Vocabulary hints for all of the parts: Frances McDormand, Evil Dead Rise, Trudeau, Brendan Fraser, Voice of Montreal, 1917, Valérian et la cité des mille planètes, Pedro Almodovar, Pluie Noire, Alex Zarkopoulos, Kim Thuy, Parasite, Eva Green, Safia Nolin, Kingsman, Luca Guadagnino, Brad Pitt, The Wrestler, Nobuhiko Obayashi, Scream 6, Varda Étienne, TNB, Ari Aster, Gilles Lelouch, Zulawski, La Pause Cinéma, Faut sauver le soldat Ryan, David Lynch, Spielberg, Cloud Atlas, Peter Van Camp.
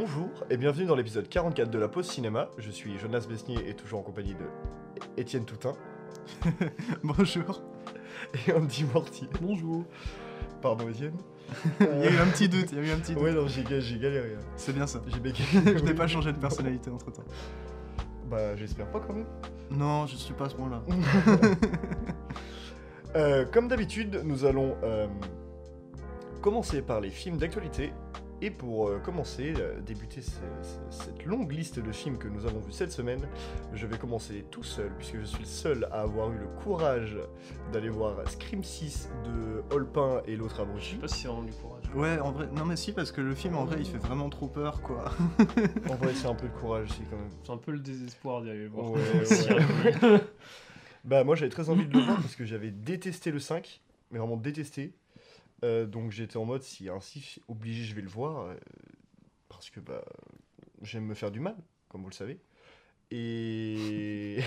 Bonjour et bienvenue dans l'épisode 44 de La Pause Cinéma. Je suis Jonas Besnier et toujours en compagnie de Étienne Toutin. Bonjour. Et Andy Mortier. Bonjour. Pardon Étienne. Il y a eu un petit doute, Ouais, non, j'ai galéré. C'est bien ça. J'ai béqué. Je n'ai pas changé de personnalité entre temps. Bah, j'espère pas quand même. Non, je suis pas à ce point-là. Comme d'habitude, nous allons commencer par les films d'actualité. Et pour commencer, débuter cette longue liste de films que nous avons vus cette semaine, je vais commencer tout seul, puisque je suis le seul à avoir eu le courage d'aller voir Scream 6 de Olpin et l'autre avant. Je sais pas si c'est vraiment du courage. Ouais, en vrai, non mais si, parce que le film, en vrai, il fait vraiment trop peur, quoi. En vrai, c'est un peu le courage, si, quand même. C'est un peu le désespoir d'y aller voir. Ouais. Bah, moi, j'avais très envie de le voir, parce que j'avais détesté le 5, mais vraiment détesté. Donc j'étais en mode, s'il y a un 6, obligé je vais le voir, parce que bah j'aime me faire du mal, comme vous le savez. Et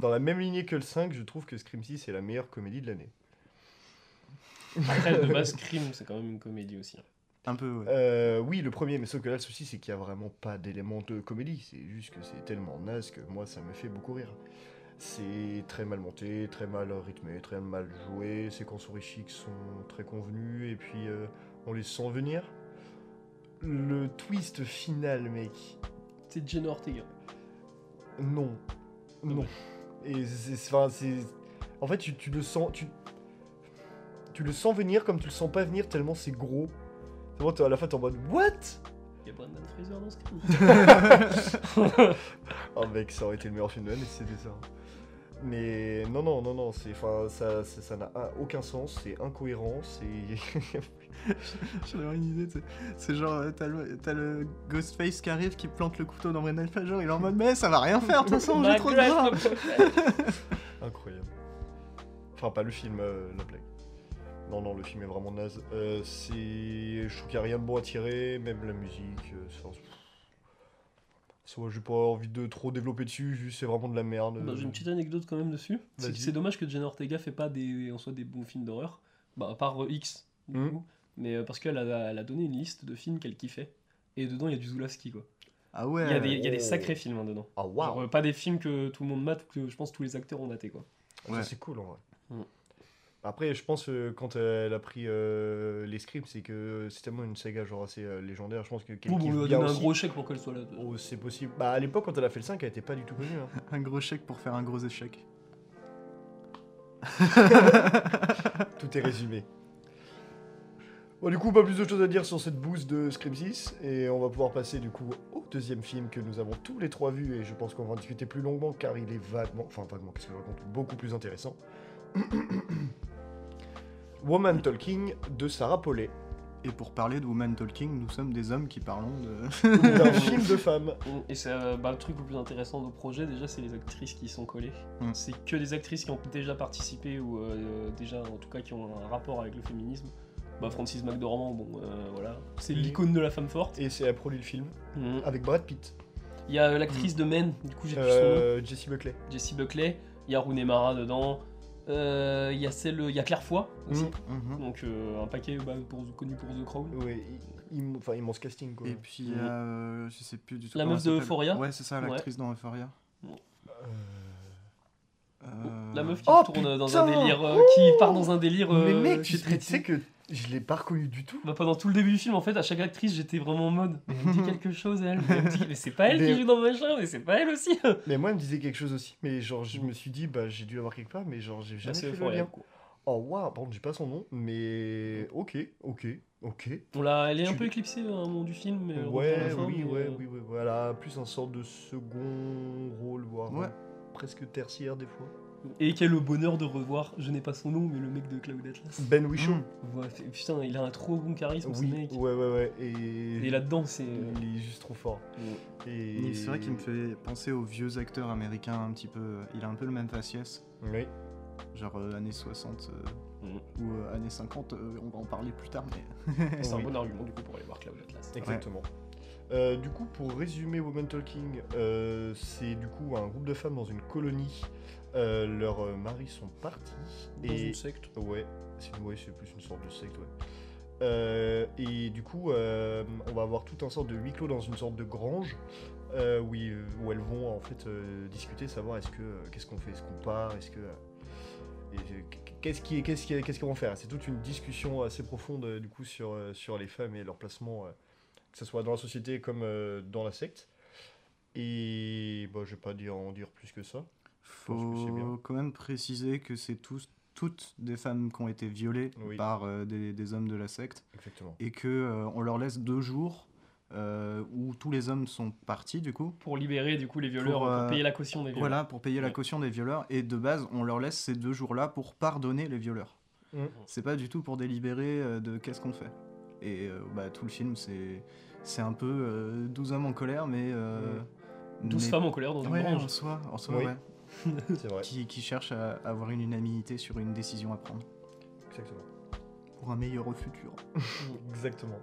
dans la même lignée que le 5, je trouve que Scream 6 est la meilleure comédie de l'année. Après, de base, Scream, c'est quand même une comédie aussi. Un peu, ouais. Oui, le premier, mais sauf que là, le souci, c'est qu'il n'y a vraiment pas d'élément de comédie. C'est juste que c'est tellement naze que moi, ça me fait beaucoup rire. C'est très mal monté, très mal rythmé, très mal joué, séquences enrichies qui sont très convenues, et puis on les sent venir. Le twist final, mec... C'est Jenna Ortega. Non. Et c'est... En fait, tu le sens... Tu le sens venir comme tu le sens pas venir, tellement c'est gros. C'est bon, à la fin, t'es en mode « What ?» Il y a Brendan Fraser dans ce film. Oh mec, ça aurait été le meilleur film de l'année si c'était ça. Mais non, ça n'a aucun sens, c'est incohérent, c'est... J'en avais une idée, c'est genre, t'as le Ghostface qui arrive, qui plante le couteau dans Brendan Fraser, il est en mode, mais ça va rien faire, de toute façon, j'ai trop de bras. Incroyable. Enfin, pas le film, la blague. Non, le film est vraiment naze. Je trouve qu'il n'y a rien de bon à tirer, même la musique. Soit j'ai pas envie de trop développer dessus, c'est vraiment de la merde. Bah, j'ai une petite anecdote quand même dessus. C'est dommage que Jenna Ortega fait pas des bons films d'horreur, bah, à part X, du coup. Mais parce qu'elle a donné une liste de films qu'elle kiffait. Et dedans, il y a du Zulawski, quoi. Ah ouais. Il y a des sacrés films hein, dedans. Ah wow. Genre, pas des films que tout le monde mate, que je pense tous les acteurs ont maté, quoi. Ouais. Ça, c'est cool, en vrai. Après, je pense que quand elle a pris les scripts, c'est que c'est tellement une saga genre assez légendaire. Je pense que quelqu'un lui a donné un gros chèque pour qu'elle soit là. Oh, c'est possible. Bah, à l'époque, quand elle a fait le 5, elle était pas du tout connue. Hein. Un gros chèque pour faire un gros échec. Tout est résumé. Bon, du coup, pas plus de choses à dire sur cette bouse de Scream 6. Et on va pouvoir passer du coup au deuxième film que nous avons tous les trois vu. Et je pense qu'on va en discuter plus longuement car il est vaguement, qu'est-ce que je raconte, beaucoup plus intéressant. Women Talking de Sarah Polley. Et pour parler de Women Talking, nous sommes des hommes qui parlons d'un film de femmes. Et c'est le truc le plus intéressant de projet, déjà, c'est les actrices qui y sont collées. C'est que des actrices qui ont déjà participé ou déjà, en tout cas, qui ont un rapport avec le féminisme. Bah, Frances McDormand, voilà, c'est l'icône de la femme forte. Et elle produit le film avec Brad Pitt. Il y a l'actrice de Men, du coup, j'ai plus son nom. Jessie Buckley. Il y a Rooney Mara dedans. Il y a Claire Foy aussi, donc un paquet connu pour The Crown. Ouais, immense casting quoi. Et puis il y a, je sais plus du tout. La meuf de Euphoria. Ouais, c'est ça, l'actrice dans Euphoria. La meuf qui tourne dans un délire, qui part dans un délire. Mais mec, tu sais que je l'ai pas reconnue du tout. Bah, pendant tout le début du film, en fait, à chaque actrice, j'étais vraiment en mode, elle me dit quelque chose, elle. Elle me dit, mais c'est pas elle qui joue dans machin, mais c'est pas elle aussi. Mais moi, elle me disait quelque chose aussi. Mais genre, je me suis dit, bah, j'ai dû avoir quelque part, mais genre, j'ai jamais fait le lien. Oh waouh, par contre, j'ai pas son nom, mais ok. Elle est un peu éclipsée à un moment du film. Mais oui, voilà, plus un sort de second rôle, voire presque tertiaire des fois. Et quel bonheur de revoir, je n'ai pas son nom, mais le mec de Cloud Atlas. Ben Whishaw. Ouais, putain, il a un trop bon charisme, ce mec. Ouais. Et là-dedans, c'est... Il est juste trop fort. Ouais. Et c'est vrai qu'il me fait penser aux vieux acteurs américains un petit peu. Il a un peu le même faciès. Oui. Genre années 60 ou années 50, on va en parler plus tard, mais... c'est un bon argument du coup pour aller voir Cloud Atlas. Exactement. Ouais. Du coup, pour résumer Women Talking, c'est du coup un groupe de femmes dans une colonie. Leurs maris sont partis. Dans une secte. Ouais, c'est plus une sorte de secte, Et du coup, on va avoir tout un sorte de huis clos dans une sorte de grange où elles vont en fait discuter, savoir qu'est-ce qu'on fait, est-ce qu'on part, qu'est-ce qu'on va faire. C'est toute une discussion assez profonde du coup sur les femmes et leur placement, que ce soit dans la société comme dans la secte. Et bah, je vais pas en dire plus que ça. Faut quand même préciser que c'est toutes des femmes qui ont été violées par des hommes de la secte. Exactement. Et qu'on leur laisse 2 jours où tous les hommes sont partis, du coup. Pour libérer, du coup, les violeurs, pour payer la caution des violeurs. Voilà, pour payer la caution des violeurs. Et de base, on leur laisse ces 2 jours-là pour pardonner les violeurs. Mmh. C'est pas du tout pour délibérer de qu'est-ce qu'on fait. Et tout le film, c'est un peu 12 hommes en colère, mais... 12 femmes en colère dans une branche. En soi, oui. Ouais. C'est vrai. Qui cherche à avoir une unanimité sur une décision à prendre. Exactement. Pour un meilleur futur. Exactement.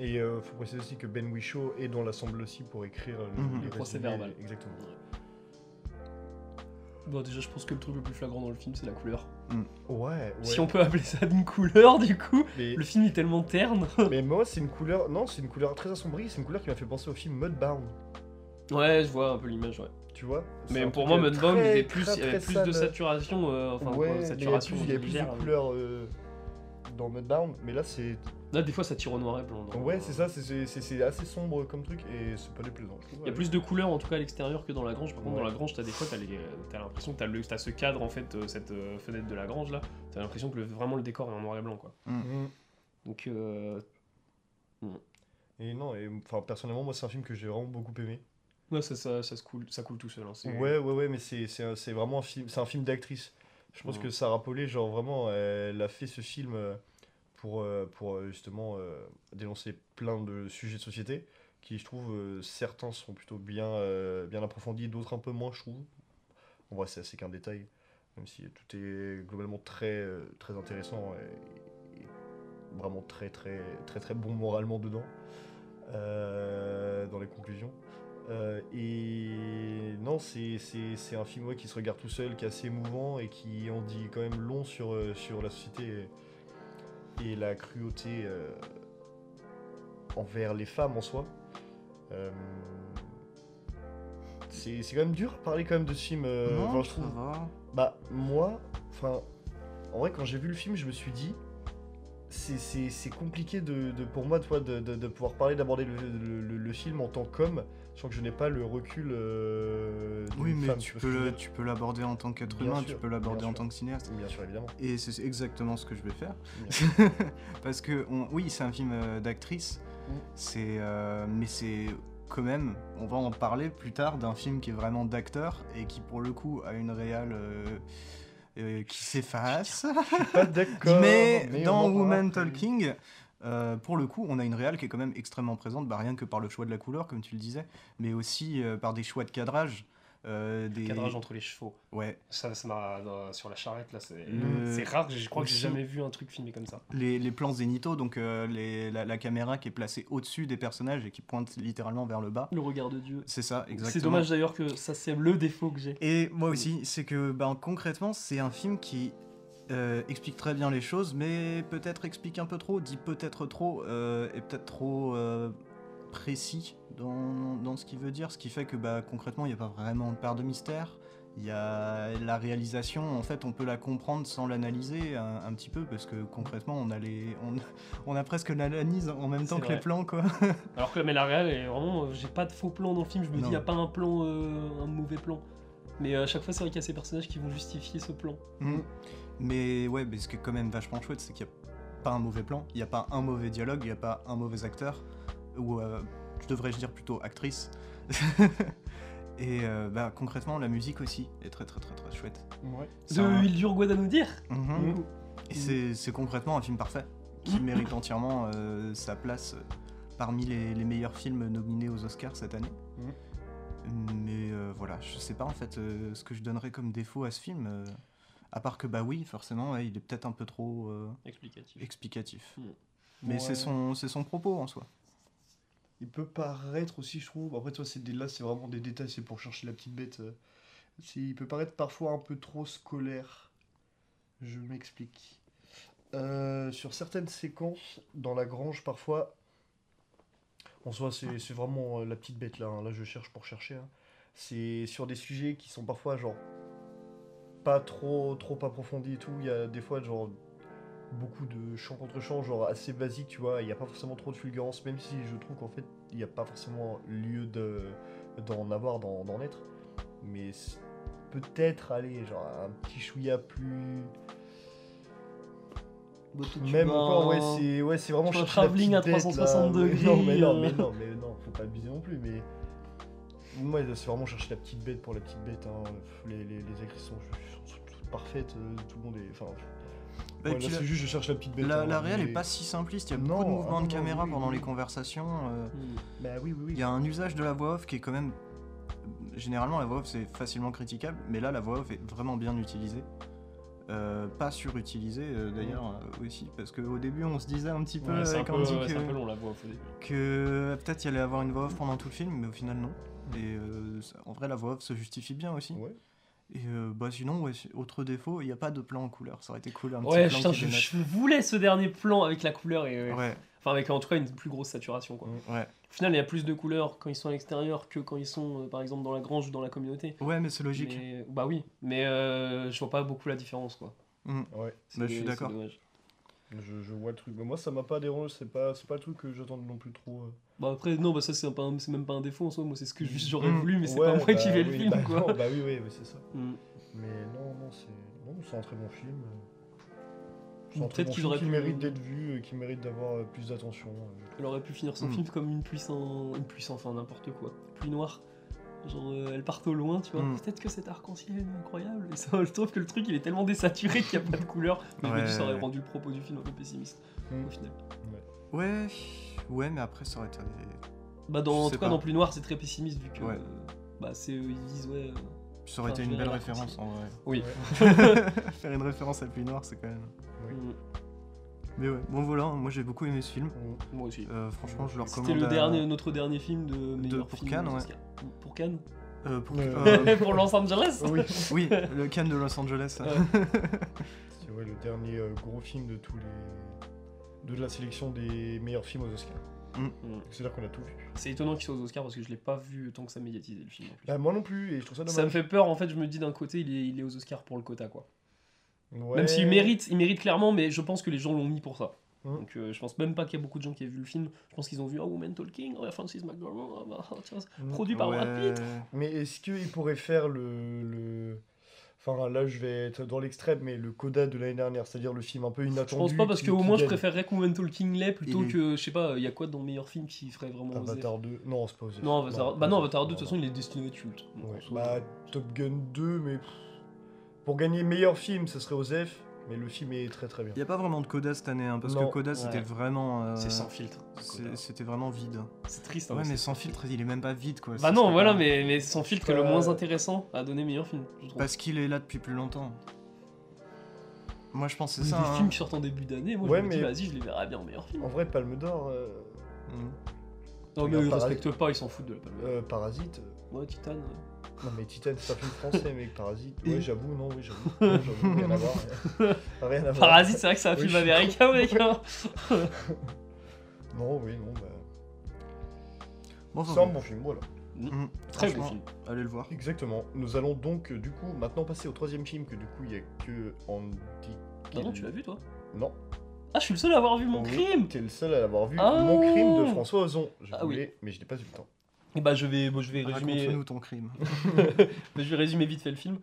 Et il faut préciser aussi que Ben Whishaw est dans l'assemblée aussi pour écrire le procès-verbal. Exactement. Bon, déjà, je pense que le truc le plus flagrant dans le film, c'est la couleur. Mm. Ouais. Si on peut appeler ça une couleur, du coup, mais... le film est tellement terne. Mais moi, c'est une couleur très assombrie. C'est une couleur qui m'a fait penser au film Mudbound. Ouais, je vois un peu l'image, ouais. Tu vois, mais pour moi, Mudbound, il y avait plus de saturation. Il y a plus de couleurs dans Mudbound, mais là, c'est... Là, des fois, ça tire au noir et blanc. Ouais, c'est ça, c'est assez sombre comme truc, et c'est pas déplaisant. Il y a plus de couleurs, en tout cas, à l'extérieur que dans la grange. Par contre, dans la grange, t'as l'impression que t'as ce cadre, en fait, cette fenêtre de la grange, là. T'as l'impression que vraiment le décor est en noir et blanc, quoi. Donc, Et non, personnellement, moi, c'est un film que j'ai vraiment beaucoup aimé. Non, ça coule tout seul. Hein, mais c'est vraiment un film d'actrice. Je pense que Sarah Polley, genre vraiment, elle a fait ce film pour justement dénoncer plein de sujets de société qui, je trouve, certains sont plutôt bien approfondis, d'autres un peu moins, je trouve. En vrai, c'est assez qu'un détail, même si tout est globalement très, très intéressant et vraiment très, très, très, très bon moralement dedans, dans les conclusions. Et non, c'est un film qui se regarde tout seul, qui est assez émouvant et qui en dit quand même long sur la société et la cruauté envers les femmes en soi. C'est quand même dur à parler quand même de ce film. Non, je trouve. Ça va. Bah moi, en vrai, quand j'ai vu le film, je me suis dit, c'est compliqué pour moi de pouvoir parler, d'aborder le film en tant qu'homme. Je crois que je n'ai pas le recul. Oui, mais femme, tu peux l'aborder en tant qu'être humain, tu peux l'aborder en tant que cinéaste. Bien sûr, évidemment. Et c'est exactement ce que je vais faire. Parce que, c'est un film d'actrice, mais c'est quand même, on va en parler plus tard, d'un film qui est vraiment d'acteur et qui, pour le coup, a une réale qui s'efface. Je suis pas d'accord. mais dans Women Talking. Pour le coup, on a une réale qui est quand même extrêmement présente, rien que par le choix de la couleur, comme tu le disais, mais aussi par des choix de cadrage. Cadrage entre les chevaux. Ouais. Ça sur la charrette, là, c'est rare, je crois que j'ai jamais vu un truc filmé comme ça. Les plans zénithaux, donc la caméra qui est placée au-dessus des personnages et qui pointe littéralement vers le bas. Le regard de Dieu. C'est ça, exactement. C'est dommage d'ailleurs que ça, c'est le défaut que j'ai. Et moi aussi, c'est que concrètement, c'est un film qui... explique très bien les choses, mais peut-être explique un peu trop, dit peut-être trop, et peut-être trop précis dans ce qu'il veut dire, ce qui fait que concrètement il n'y a pas vraiment de part de mystère. Il y a la réalisation, en fait on peut la comprendre sans l'analyser un petit peu, parce que concrètement on a presque l'analyse en même temps que les plans, quoi. Alors que la réelle est vraiment, j'ai pas de faux plan dans le film, je me dis il n'y a pas un plan, un mauvais plan, mais à chaque fois c'est vrai qu'il y a ces personnages qui vont justifier ce plan. Mais ouais, mais ce qui est quand même vachement chouette, c'est qu'il n'y a pas un mauvais plan, il n'y a pas un mauvais dialogue, il n'y a pas un mauvais acteur, ou devrais-je dire plutôt actrice. Et concrètement, la musique aussi est très très très très chouette. Ouais. Il dure quoi à nous dire. Et c'est concrètement un film parfait, qui mérite entièrement sa place parmi les meilleurs films nominés aux Oscars cette année. Mais voilà, je sais pas en fait ce que je donnerais comme défaut à ce film... À part que forcément, il est peut-être un peu trop explicatif. Mais c'est son propos en soi. Il peut paraître aussi, je trouve. Après, toi, c'est vraiment des détails, c'est pour chercher la petite bête. Il peut paraître parfois un peu trop scolaire. Je m'explique. Sur certaines séquences, dans la grange, parfois, en soi, c'est vraiment la petite bête, là. Hein. Là, je cherche pour chercher. Hein. C'est sur des sujets qui sont parfois, genre, pas trop approfondis et tout. Il y a des fois, genre, beaucoup de champ contre champ, genre, assez basique, tu vois. Il n'y a pas forcément trop de fulgurance, même si je trouve qu'en fait, il n'y a pas forcément lieu d'en avoir, d'en être. Mais peut-être, allez, genre, un petit chouïa plus... Même encore, ouais, c'est vraiment un travelling à 360 degrés. Non, faut pas abuser non plus. Mais moi, ouais, c'est vraiment chercher la petite bête pour la petite bête. Hein. Les actrices sont toutes parfaites. Tout le monde est. Enfin, bah, ouais, là, c'est juste je cherche la petite bête. La réelle est pas si simpliste. Il y a beaucoup de mouvements de caméra pendant les conversations. Bah oui. Il y a un usage de la voix off qui est quand même. Généralement, la voix off c'est facilement critiquable, mais là, la voix off est vraiment bien utilisée. Pas surutilisé d'ailleurs aussi, parce qu'au début on se disait un petit peu avec Andy que long, la voix off, que peut-être il allait avoir une voix off pendant tout le film, mais au final non. Et en vrai la voix off se justifie bien aussi. Ouais. Et bah sinon, ouais, autre défaut, il n'y a pas de plan en couleur, ça aurait été cool un petit plan. Putain, je voulais ce dernier plan avec la couleur et enfin avec en tout cas une plus grosse saturation quoi. Ouais. Au final, il y a plus de couleurs quand ils sont à l'extérieur que quand ils sont, par exemple, dans la grange ou dans la communauté. Ouais, mais c'est logique. Mais, bah oui, mais je vois pas beaucoup la différence, quoi. Mmh. Ouais, bah, je suis d'accord. Je vois le truc. Mais moi, ça m'a pas dérangé. C'est pas le truc que j'attends non plus trop. Bah après, non, bah ça, c'est même pas un défaut en soi. Moi, c'est ce que j'aurais voulu, mais c'est pas moi qui vais le film, quoi. Non, bah oui, mais c'est ça. Mais non, c'est un très bon film. Peut-être qu'il aurait pu... mérite d'être vu, qui mérite d'avoir plus d'attention. Elle aurait pu finir son film comme une pluie sans fin, n'importe quoi. Pluie noire, genre elle part au loin, tu vois. Peut-être que cet arc-en-ciel est incroyable. Et ça, je trouve que le truc il est tellement désaturé qu'il n'y a pas de couleur. Mais je me dis ça aurait rendu le propos du film un peu pessimiste au final. Ouais, mais après ça aurait été. Bah en tout cas dans Pluie noire c'est très pessimiste vu que ils disent ça aurait été une belle référence en vrai. Oui. Faire une référence à Pluie noire, c'est quand même. Oui. Mais ouais, bon voilà, moi j'ai beaucoup aimé ce film. Moi aussi. Franchement, je le recommande. C'était notre dernier film de meilleur pour film Cannes, pour Cannes. Pour Los Angeles. Oui, le Cannes de Los Angeles. C'est le dernier gros film de tous les de la sélection des meilleurs films aux Oscars. C'est-à-dire qu'on a tout vu. C'est étonnant qu'il soit aux Oscars parce que je l'ai pas vu tant que ça médiatisait le film en plus. Bah, moi non plus et je trouve ça dommage. Ça me fait peur en fait, je me dis d'un côté il est aux Oscars pour le quota quoi. Ouais. Même s'il mérite clairement, mais je pense que les gens l'ont mis pour ça. Donc je pense même pas qu'il y a beaucoup de gens qui aient vu le film. Je pense qu'ils ont vu Women Talking, Francis McDormand, produit par Brad Pitt. Mais est-ce qu'il pourrait faire le... Enfin là je vais être dans l'extrême, mais le coda de l'année dernière, c'est-à-dire le film un peu inattendu. Je pense pas parce qu'au moins je préférerais Women Talking l'ait plutôt que, je sais pas, il y a quoi dans le meilleur film qui ferait vraiment Avatar 2, non c'est pas osé. Non, Avatar 2 de toute façon il est destiné au culte. Bah Top Gun 2 mais... Pour gagner meilleur film, ça serait Osef, mais le film est très très bien. Il n'y a pas vraiment de coda cette année, hein, parce que coda c'était vraiment... c'est sans filtre. C'était vraiment vide. C'est triste. Hein, ouais, mais sans filtre, il est même pas vide, quoi. Bah non, voilà, mais sans filtre est le moins intéressant à donner meilleur film, je trouve. Parce qu'il est là depuis plus longtemps. Moi je pense que c'est ça. Les films qui sortent en début d'année, moi je me dis, vas-y, je les verrai bien en meilleur film. En vrai, Palme d'Or... Non, mais ils respectent pas, ils s'en foutent de la Palme d'Or. Parasite... Ouais, Titan... Non mais Titan c'est un film français mec, Parasite, ouais j'avoue, non oui j'avoue, rien à voir, rien à voir. Parasite c'est vrai que c'est un film américain mec hein. Non oui non bah... Bon, c'est un bon film voilà. Très bon film, allez le voir. Exactement, nous allons donc du coup maintenant passer au troisième film que du coup il y a que Andy... Non tu l'as vu toi? Non. Ah je suis le seul à avoir vu Mon Crime. T'es le seul à l'avoir vu, Mon Crime de François Ozon, mais je n'ai pas eu le temps. Et bah je vais résumer. Raconte-nous ton crime. Je vais résumer vite fait le film.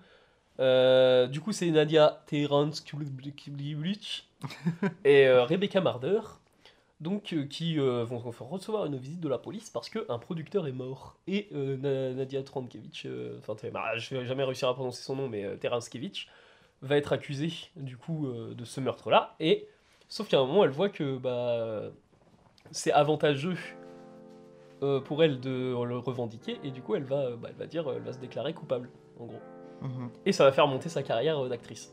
Du coup c'est Nadia Tereszkiewicz et Rebecca Marder, donc qui vont recevoir une visite de la police parce que un producteur est mort et Nadia Tereszkiewicz, je vais jamais réussir à prononcer son nom, mais Tereszkiewicz va être accusée du coup de ce meurtre là. Et sauf qu'à un moment elle voit que bah c'est avantageux pour elle de le revendiquer et du coup elle va se déclarer coupable en gros et ça va faire monter sa carrière d'actrice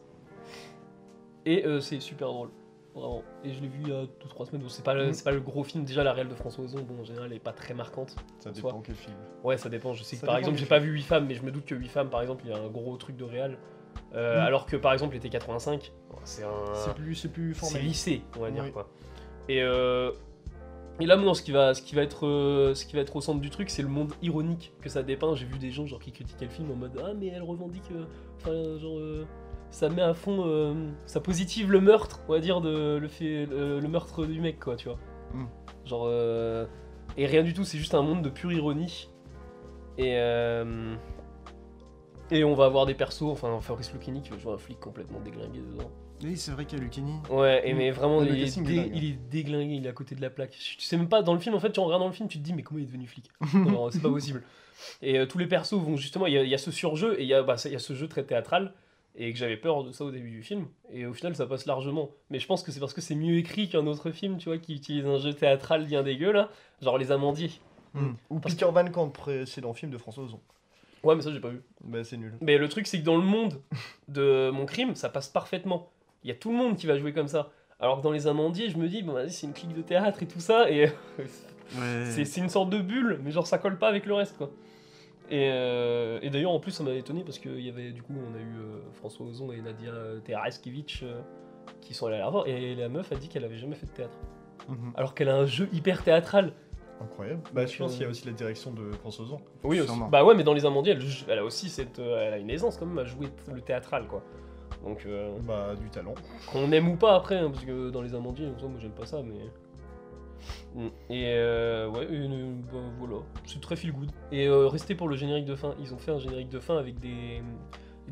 et c'est super drôle vraiment, et je l'ai vu il y a 2-3 semaines, donc c'est pas le gros film. Déjà la réelle de François Ozon en général elle est pas très marquante, ça dépend quel film. Ouais ça dépend, je sais que par exemple j'ai pas vu 8 femmes mais je me doute que 8 femmes par exemple il y a un gros truc de réel alors que par exemple l'été 85, c'est un... c'est plus formel. C'est lissé, on va dire, quoi. Et là, non, ce qui va être au centre du truc, c'est le monde ironique que ça dépeint. J'ai vu des gens genre qui critiquaient le film en mode ah mais elle revendique, ça met à fond, ça positive le meurtre, on va dire, le meurtre du mec, quoi, tu vois. Genre et rien du tout, c'est juste un monde de pure ironie. Et on va avoir des persos, enfin Fabrice Lucchini qui va jouer un flic complètement déglingué dedans. Oui, c'est vrai qu'il y a Lucchini. Ouais, et mais vraiment, il est déglingué, il est à côté de la plaque. Tu sais même pas, dans le film, en fait, tu regardes dans le film, tu te dis, mais comment il est devenu flic? Non, c'est pas possible. Et tous les persos vont justement, il y a ce surjeu, et il y a ce jeu très théâtral, et que j'avais peur de ça au début du film, et au final, ça passe largement. Mais je pense que c'est parce que c'est mieux écrit qu'un autre film, tu vois, qui utilise un jeu théâtral bien dégueu, là, genre Les Amandiers. Ou Peter Van Camp, précédent film de François Ozon. Ouais, mais ça, j'ai pas vu. Bah, c'est nul. Mais le truc, c'est que dans le monde de Mon Crime, ça passe parfaitement. Il y a tout le monde qui va jouer comme ça. Alors que dans Les Amandiers, je me dis, bon, c'est une clique de théâtre et tout ça, et c'est une sorte de bulle, mais genre ça colle pas avec le reste, quoi. Et d'ailleurs, en plus, ça m'a étonné parce qu'il y avait, du coup, on a eu François Ozon et Nadia Tereszkiewicz qui sont allés la voir, et la meuf a dit qu'elle avait jamais fait de théâtre. Alors qu'elle a un jeu hyper théâtral. Incroyable. Bah, je pense qu'il y a aussi la direction de François Ozon. Oui, aussi. Bah ouais, mais dans Les Amandiers, elle a aussi elle a une aisance quand même à jouer le théâtral, quoi. Donc, bah, du talent. Qu'on aime ou pas après, hein, parce que dans Les Amandiers, moi j'aime pas ça, mais. Bah, voilà. C'est très feel good. Et restez pour le générique de fin. Ils ont fait un générique de fin avec des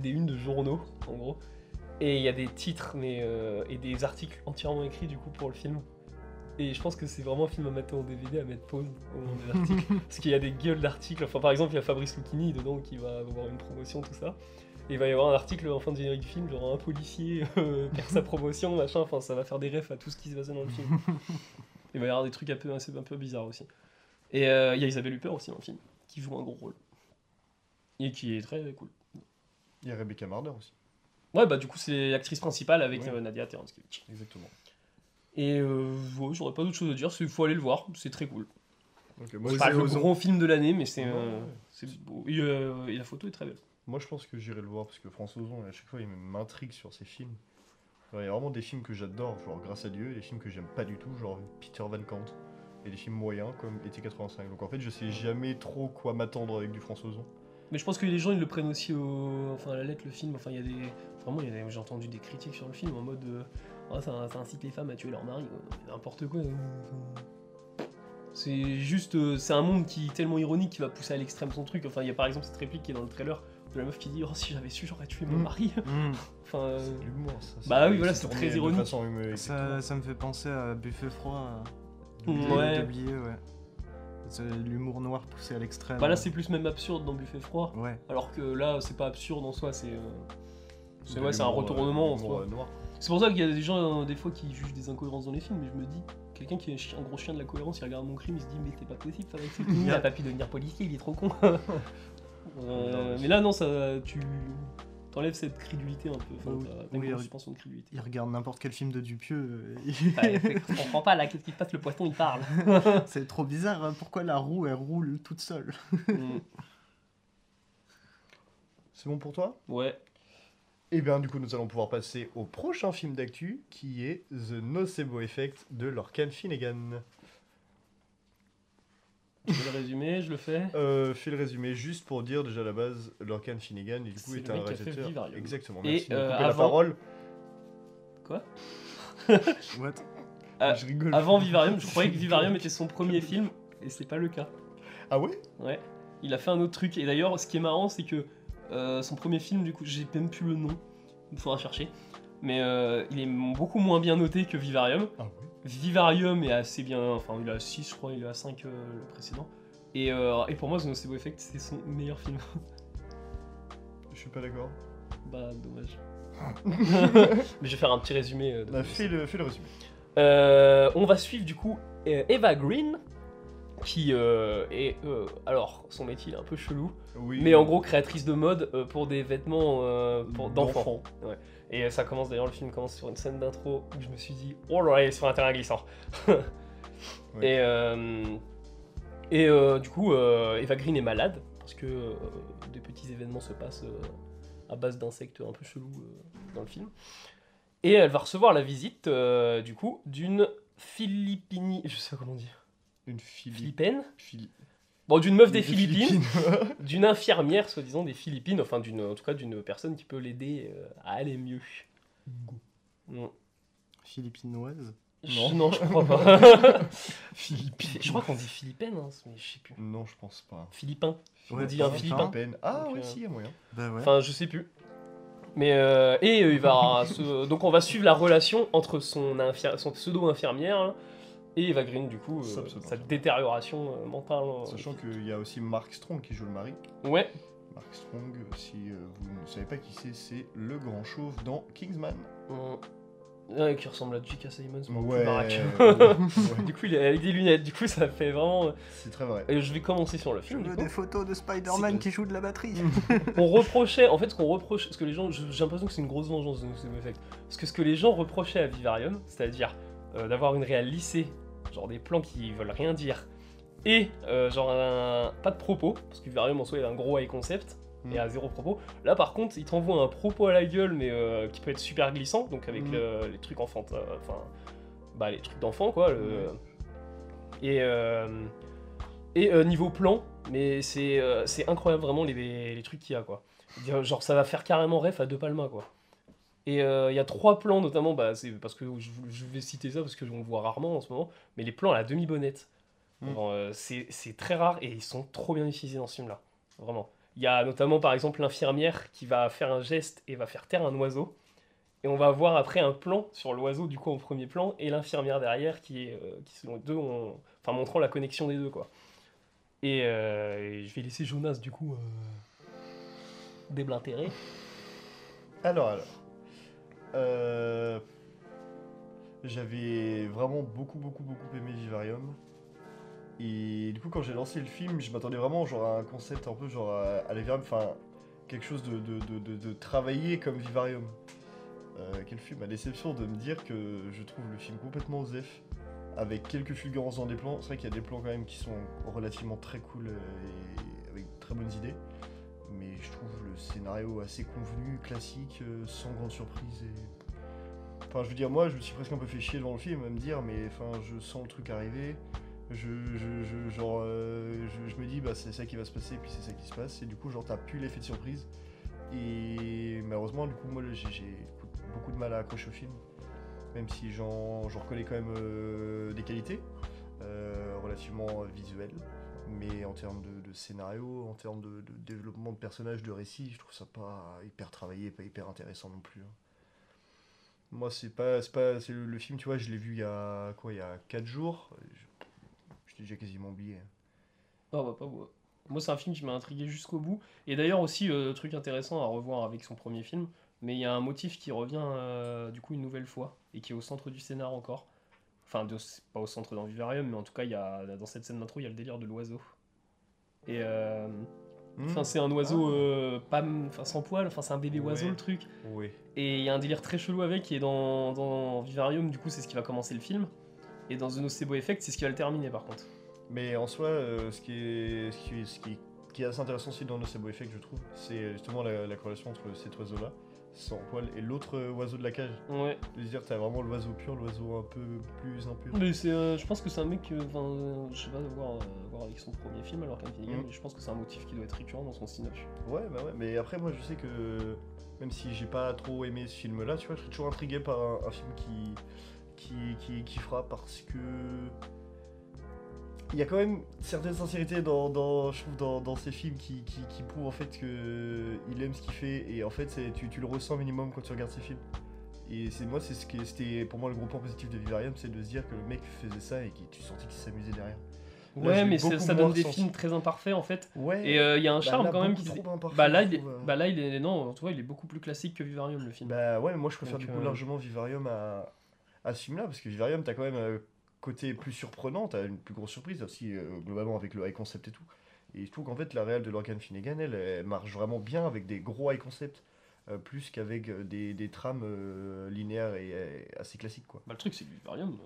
unes de journaux, en gros. Et il y a des titres, et des articles entièrement écrits, du coup, pour le film. Et je pense que c'est vraiment un film à mettre en DVD, à mettre pause au moment des articles. Parce qu'il y a des gueules d'articles. Enfin, par exemple, il y a Fabrice Lucchini dedans qui va avoir une promotion, tout ça. Il va y avoir un article en fin de générique du film, genre un policier perd sa promotion, machin, enfin ça va faire des refs à tout ce qui se passe dans le film. Il va y avoir des trucs un peu bizarres aussi. Et il y a Isabelle Huppert aussi dans le film, qui joue un gros rôle. Et qui est très cool. Il y a Rebecca Marder aussi. Ouais, bah du coup c'est l'actrice principale avec Nadia Tereszkiewicz. Exactement. Et ouais, j'aurais pas d'autre chose à dire, il faut aller le voir, c'est très cool. Okay, moi, c'est pas le grand film de l'année, mais c'est beau. Et la photo est très belle. Moi je pense que j'irai le voir parce que François Ozon, à chaque fois, il m'intrigue sur ses films. Alors, il y a vraiment des films que j'adore, genre Grâce à Dieu, et des films que j'aime pas du tout, genre Peter Van Camp, et des films moyens comme Été 85. Donc en fait, je sais jamais trop quoi m'attendre avec du François Ozon. Mais je pense que les gens, ils le prennent aussi à la lettre, le film. Enfin, il y a des. Vraiment, j'ai entendu des critiques sur le film en mode. Oh, ça incite les femmes à tuer leur mari, n'importe quoi. C'est juste. C'est un monde qui est tellement ironique qu'il va pousser à l'extrême son truc. Enfin, il y a par exemple cette réplique qui est dans le trailer. De la meuf qui dit « Oh, si j'avais su, j'aurais tué mon mari !» Enfin, c'est de l'humour, ça. Bah oui, voilà, c'est très ironique. Ça me fait penser à Buffet froid, C'est l'humour noir poussé à l'extrême. Bah là, c'est plus même absurde dans Buffet froid. Ouais. Alors que là, c'est pas absurde en soi, c'est un retournement en soi. Noir. C'est pour ça qu'il y a des gens, des fois, qui jugent des incohérences dans les films, mais je me dis... Quelqu'un qui est un gros chien de la cohérence, il regarde Mon Crime, il se dit « Mais c'est pas possible, ça va être fini, il a pas pu devenir policier, il est trop con !» mais là non, ça tu t'enlèves cette crédulité un peu, enfin, une suspension de crédulité. Il regarde n'importe quel film de Dupieux. On comprend pas là, qu'est-ce qui se passe, le poisson il parle. C'est trop bizarre, hein. Pourquoi la roue elle roule toute seule. C'est bon pour toi? Ouais. Et bien du coup nous allons pouvoir passer au prochain film d'actu qui est The Nocebo Effect de Lorcan Finnegan. Fais le résumé juste pour dire déjà à la base, Lorcan Finnegan du coup est un réalisateur. Exactement. Merci de couper la parole. Quoi? What? Je rigole. Avant Vivarium, je croyais que Vivarium était son premier film et c'est pas le cas. Ah ouais? Ouais. Il a fait un autre truc et d'ailleurs, ce qui est marrant, c'est que son premier film du coup, j'ai même plus le nom. Il faudra chercher. Mais il est beaucoup moins bien noté que Vivarium. Ah oui. Vivarium est assez bien, enfin il est à 6 je crois, il est à 5 le précédent. Et pour moi The Nocebo Effect c'est son meilleur film. Je suis pas d'accord. Bah dommage. Mais je vais faire un petit résumé. Fais le résumé. On va suivre du coup Eva Green, qui est... alors son métier il est un peu chelou, mais en gros créatrice de mode pour des vêtements d'enfants. Ouais. Et ça commence, d'ailleurs, le film commence sur une scène d'intro où je me suis dit « Oh là là, il est sur un terrain glissant !» Et du coup, Eva Green est malade, parce que des petits événements se passent à base d'insectes un peu chelous dans le film. Et elle va recevoir la visite, du coup, d'une Philippini... Je sais pas comment on dit. Une Philippine. Bon, d'une meuf des Philippines, d'une infirmière, soi-disant, des Philippines, enfin, en tout cas, d'une personne qui peut l'aider à aller mieux. Non. Philippinoise? Non, je crois pas. Philippine. Je crois qu'on dit philippine, hein, mais je sais plus. Non, je pense pas. Philippin. Ouais, on dit un philippin. Ah donc, oui, si, il y a moyen. Bah ouais. Enfin, je sais plus. Mais il va donc on va suivre la relation entre son pseudo-infirmière et Eva Green, du coup, sa détérioration mentale. Sachant qu'il y a aussi Mark Strong qui joue le mari. Ouais. Mark Strong, si vous ne savez pas qui c'est le grand chauve dans Kingsman. Qui ressemble à J.K. Simmons, mais ouais, ouais. Du coup, il est avec des lunettes, du coup, ça fait vraiment... C'est très vrai. Je vais commencer sur le film. Je veux des photos de Spider-Man qui joue de la batterie. On reprochait, en fait, ce qu'on reproche, ce que les gens... J'ai l'impression que c'est une grosse vengeance de Nocebo Effect. Parce que ce que les gens reprochaient à Vivarium, c'est-à-dire d'avoir une réelle lissée, genre des plans qui veulent rien dire, et genre pas de propos, parce que Vivarium, en soi, il a un gros high concept, et à zéro propos. Là par contre il t'envoie un propos à la gueule mais qui peut être super glissant, donc avec les trucs enfants, enfin bah les trucs d'enfant quoi, et niveau plan, mais c'est incroyable vraiment les trucs qu'il y a quoi. Genre ça va faire carrément ref à De Palma quoi. Et il y a trois plans notamment, bah c'est parce que je vais citer ça parce que on le voit rarement en ce moment, mais les plans à la demi-bonnette, c'est très rare et ils sont trop bien utilisés dans ce film là, vraiment. Il y a notamment par exemple l'infirmière qui va faire un geste et va faire taire un oiseau. Et on va voir après un plan sur l'oiseau du coup en premier plan et l'infirmière derrière qui selon les deux, enfin montrant la connexion des deux quoi. Et je vais laisser Jonas du coup déblatérer. Alors. J'avais vraiment beaucoup aimé Vivarium. Et du coup, quand j'ai lancé le film, je m'attendais vraiment genre, à un concept un peu genre à Vivarium, enfin quelque chose de travaillé comme Vivarium. Quel film, à déception de me dire que je trouve le film complètement osef, avec quelques fulgurances dans des plans. C'est vrai qu'il y a des plans quand même qui sont relativement très cool et avec de très bonnes idées, mais je trouve le scénario assez convenu, classique, sans grande surprise. Et... Enfin, je veux dire, moi, je me suis presque un peu fait chier devant le film à me dire, mais enfin, je sens le truc arriver. Je me dis bah c'est ça qui va se passer et puis c'est ça qui se passe et du coup genre t'as plus l'effet de surprise et malheureusement du coup moi j'ai beaucoup de mal à accrocher au film, même si j'en reconnais quand même des qualités relativement visuelles, mais en termes de scénario, en termes de développement de personnages, de récit, je trouve ça pas hyper travaillé, pas hyper intéressant non plus hein. Moi c'est le film, tu vois, je l'ai vu il y a 4 jours, j'ai quasiment oublié. Non, bah, pas moi. Moi, c'est un film qui m'a intrigué jusqu'au bout. Et d'ailleurs, aussi, truc intéressant à revoir avec son premier film, mais il y a un motif qui revient du coup une nouvelle fois et qui est au centre du scénar encore. Enfin, pas au centre dans Vivarium, mais en tout cas, dans cette scène d'intro, il y a le délire de l'oiseau. Et c'est un oiseau sans poil, enfin, c'est un bébé oiseau le truc. Ouais. Et il y a un délire très chelou avec, qui est dans Vivarium, du coup, c'est ce qui va commencer le film. Et dans The Nocebo Effect, c'est ce qui va le terminer par contre. Mais en soi, ce qui est assez intéressant aussi dans The Nocebo Effect, je trouve, c'est justement la corrélation entre cet oiseau-là, sans poil, et l'autre oiseau de la cage. Ouais. De se dire, t'as vraiment l'oiseau pur, l'oiseau un peu plus impur. Mais je pense que c'est un mec, je sais pas, voir avec son premier film, alors qu'un Finnegan, je pense que c'est un motif qui doit être récurrent dans son cinéma. Ouais, bah ouais, mais après, moi je sais que même si j'ai pas trop aimé ce film-là, tu vois, je suis toujours intrigué par un film qui fera, parce que il y a quand même certaines sincérités dans ces films qui prouvent en fait qu'il aime ce qu'il fait et en fait tu le ressens minimum quand tu regardes ces films. Et c'est ce qui c'était pour moi le gros point positif de Vivarium, c'est de se dire que le mec faisait ça et que tu sentais qu'il s'amusait derrière. Ouais, là, mais ça donne des films très imparfaits en fait. Ouais, et il y a un charme quand même qui il est beaucoup plus classique que Vivarium le film. Bah ouais, moi je préfère du coup largement Vivarium à ce film-là, parce que Vivarium, t'as quand même un côté plus surprenant, t'as une plus grosse surprise aussi, globalement avec le high concept et tout. Et je trouve qu'en fait, la réal de Lorcan Finnegan, elle marche vraiment bien avec des gros high concepts, plus qu'avec des trames linéaires et assez classiques, quoi. Bah, le truc, c'est que Vivarium,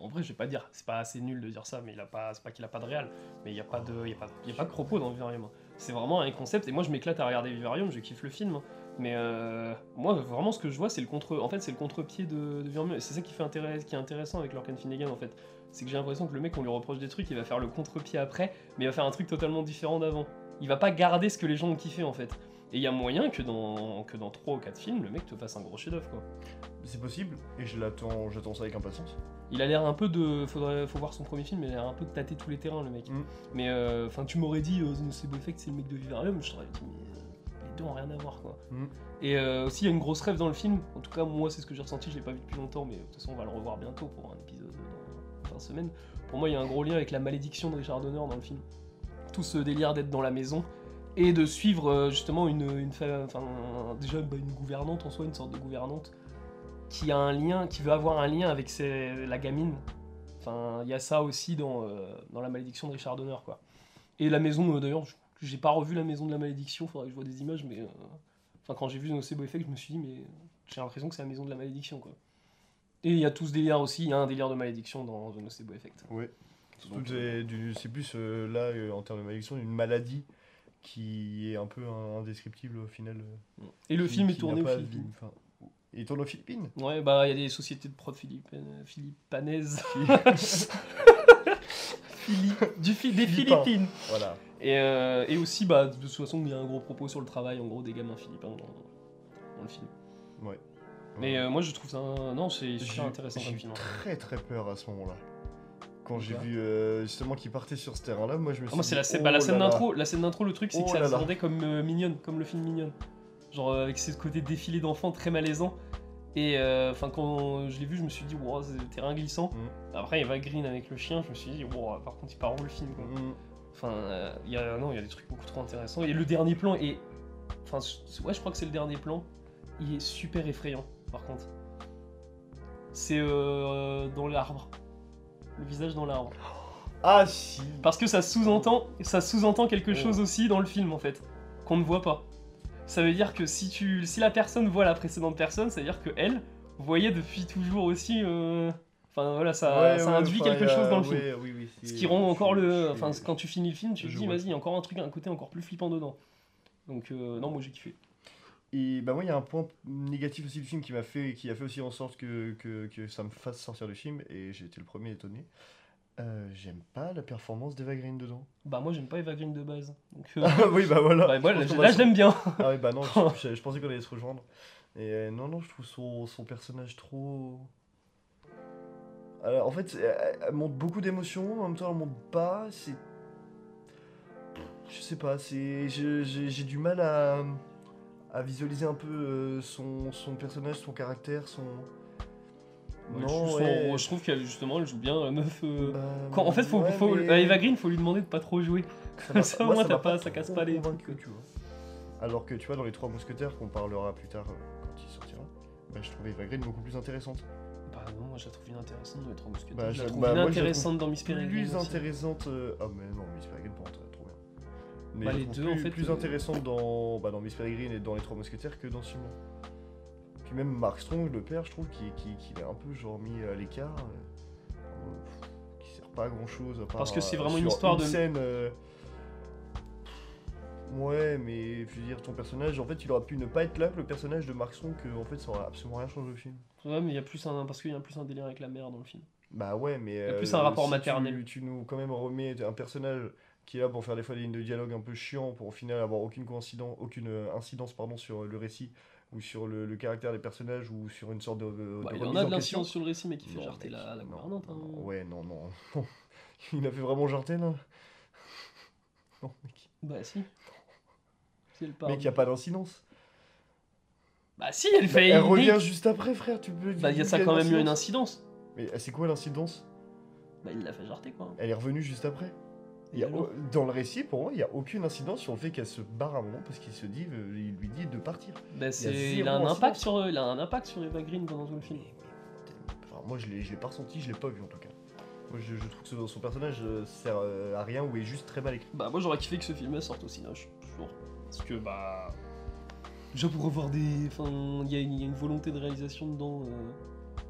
en vrai, je vais pas dire, c'est pas assez nul de dire ça, mais c'est pas qu'il a pas de réal, mais il n'y a pas de propos dans Vivarium. C'est vraiment un high concept, et moi, je m'éclate à regarder Vivarium, je kiffe le film. Mais moi, vraiment, ce que je vois, c'est le contre, en fait, c'est le contre-pied de Vivarium. C'est ça qui est intéressant avec Lorcan Finnegan, en fait. C'est que j'ai l'impression que le mec, on lui reproche des trucs, il va faire le contre-pied après, mais il va faire un truc totalement différent d'avant. Il va pas garder ce que les gens ont kiffé, en fait. Et il y a moyen que dans 3 ou 4 films, le mec te fasse un gros chef-d'œuvre, quoi. C'est possible, et j'attends ça avec impatience. Il a l'air un peu de... Faut voir son premier film, mais il a l'air un peu de tâter tous les terrains, le mec. Mm. Mais, enfin, tu m'aurais dit, The Nocebo Effect, c'est le mec de Vivarium, je t'aurais dit, mais les deux ont rien à voir, quoi. Mm. Et aussi, il y a une grosse rêve dans le film. En tout cas, moi, c'est ce que j'ai ressenti, je l'ai pas vu depuis longtemps, mais de toute façon, on va le revoir bientôt pour un épisode dans fin de semaine. Pour moi, il y a un gros lien avec la malédiction de Richard Donner dans le film. Tout ce délire d'être dans la maison, et de suivre justement une gouvernante en soi, une sorte de gouvernante qui a un lien, qui veut avoir un lien avec la gamine. Enfin, il y a ça aussi dans la malédiction de Richard Donner, quoi. Et la maison, d'ailleurs, j'ai pas revu la maison de la malédiction, faudrait que je vois des images, mais enfin, quand j'ai vu The Nocebo Effect, je me suis dit, mais j'ai l'impression que c'est la maison de la malédiction, quoi. Et il y a tout ce délire aussi, il y a un délire de malédiction dans The Nocebo Effect. Oui. C'est plus en termes de malédiction, une maladie qui est un peu indescriptible au final. Et le film est tourné aux Philippines. Il tourne aux Philippines. Ouais, bah il y a des sociétés de prod philippanaises. Des Philippines. Voilà. Et aussi, bah, de toute façon, il y a un gros propos sur le travail, en gros, des gamins philippins dans le film. Ouais. Mais moi, je trouve ça... Non, c'est super intéressant comme film. J'ai eu très très peur à ce moment-là. Quand j'ai vu justement qu'il partait sur ce terrain-là, moi je me suis dit... La scène d'intro, le truc, c'est que ça se rendait comme mignonne, comme le film Mignonne. Genre avec ce côté défilé d'enfants très malaisant. Et quand je l'ai vu, je me suis dit, wow, c'est le terrain glissant. Mm. Après, Eva Green avec le chien, je me suis dit, wow, par contre, il part où le film, quoi. Mm. Il y a des trucs beaucoup trop intéressants. Et le dernier plan est... Enfin, ouais, je crois que c'est le dernier plan. Il est super effrayant, par contre. C'est dans l'arbre. Le visage dans l'arbre. Ah si. Parce que ça sous-entend quelque chose aussi dans le film, en fait, qu'on ne voit pas. Ça veut dire que si la personne voit la précédente personne, ça veut dire que elle voyait depuis toujours aussi. Ça induit quelque chose dans le film. Oui, ce qui rend encore le. Enfin, quand tu finis le film, tu te dis vas-y, il y a encore un côté encore plus flippant dedans. Donc non, moi j'ai kiffé. Et bah moi il y a un point négatif aussi du film qui a fait aussi en sorte que ça me fasse sortir du film, et j'ai été le premier étonné. J'aime pas la performance d'Eva Green dedans. Bah moi j'aime pas Eva Green de base. Donc, oui bah voilà. Bah, moi, je l'aime bien. Ah oui bah non, je pensais qu'on allait se rejoindre. Et non, je trouve son personnage trop... Alors, en fait elle montre beaucoup d'émotions, en même temps elle montre pas, c'est... Je sais pas, c'est... J'ai du mal à visualiser un peu son personnage, son caractère, son... Ouais, je trouve qu'elle elle joue bien la meuf... Eva Green, faut lui demander de pas trop jouer. Comme ça, au moins, ça casse pas les trucs. Tu vois. Alors que, tu vois, dans les 3 mousquetaires, qu'on parlera plus tard quand il sortira, bah, je trouvais Eva Green beaucoup plus intéressante. Bah non, moi je la trouve inintéressante dans les 3 mousquetaires. Bah, je la trouve inintéressante dans Miss Peregrine. Plus intéressante... Ah mais non, Miss Peregrine, pour entrer. Mais bah, les deux en fait plus intéressante dans Miss Peregrine et dans les 3 mousquetaires que dans celui-là. Puis même Mark Strong, le père, je trouve qu'il est un peu genre mis à l'écart, qui sert pas à grand chose à part parce que c'est vraiment une histoire de scène. Ouais, mais je veux dire, ton personnage, en fait, il aurait pu ne pas être là, que le personnage de Mark Strong, que en fait, ça aurait absolument rien changé au film. Ouais, mais il y a plus un délire avec la mère dans le film. Bah ouais, mais il y a plus un rapport maternel. Tu nous quand même remets un personnage qui est là pour faire des fois des lignes de dialogue un peu chiants, pour au final avoir aucune incidence sur le récit, ou sur le caractère des personnages, ou sur une sorte de il y en a de l'incidence sur le récit, mais qui fait jarter la gouvernante. Hein. Ouais, non. Il a fait vraiment jarter, là. Non, mec. Bah si. C'est le mec, il n'y a pas d'incidence. Bah si, elle fait... elle revient juste après, frère, tu peux... Bah il y a quand même eu une incidence. Mais c'est quoi l'incidence? Bah il l'a fait jarter, quoi. Elle est revenue juste après. Dans le récit, pour moi, il n'y a aucune incidence sur le fait qu'elle se barre à un moment parce qu'il se dit, il lui dit de partir. Bah il a un impact sur Eva Green pendant tout le film. Enfin, moi, je l'ai pas ressenti, je l'ai pas vu en tout cas. Moi, je trouve que son personnage sert à rien ou est juste très mal écrit. Bah moi, j'aurais kiffé que ce film sorte au cinéma, toujours. Parce que bah, déjà pour revoir il y a une volonté de réalisation dedans.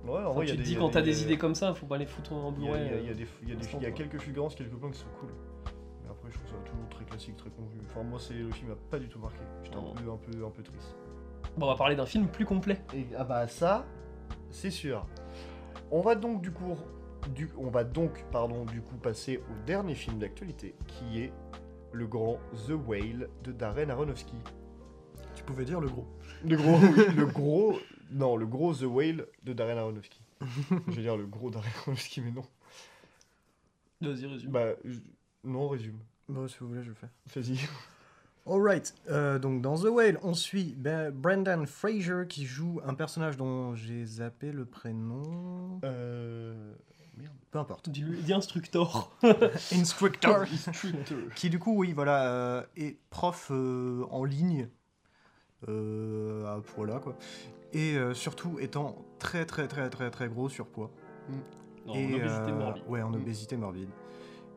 Ouais, en vrai, tu te dis quand t'as des idées comme ça, faut pas les foutre en Blu-ray. Il y a quelques fulgurances, quelques plans qui sont cool. Mais après, je trouve ça toujours très classique, très convenu. Enfin, moi, le film m'a pas du tout marqué. J'étais un peu triste. Bon, on va parler d'un film plus complet. Et, ah bah ça, c'est sûr. On va donc du coup passer au dernier film d'actualité, qui est le grand The Whale de Darren Aronofsky. Tu pouvais dire le gros. Le gros, le gros. Non, le gros The Whale de Darren Aronofsky. Je vais dire le gros Darren Aronofsky, mais non. Vas-y, résume. Bah, non, résume. Bon, si vous voulez, je le fais. Vas-y. Alright, donc dans The Whale, on suit Brendan Fraser qui joue un personnage dont j'ai zappé le prénom. Merde. Peu importe. Dis instructor. Instructor. Qui du coup, oui, voilà, est prof en ligne. Voilà quoi. Et surtout étant très très très très très gros surpoids. En obésité morbide. Ouais, en obésité morbide.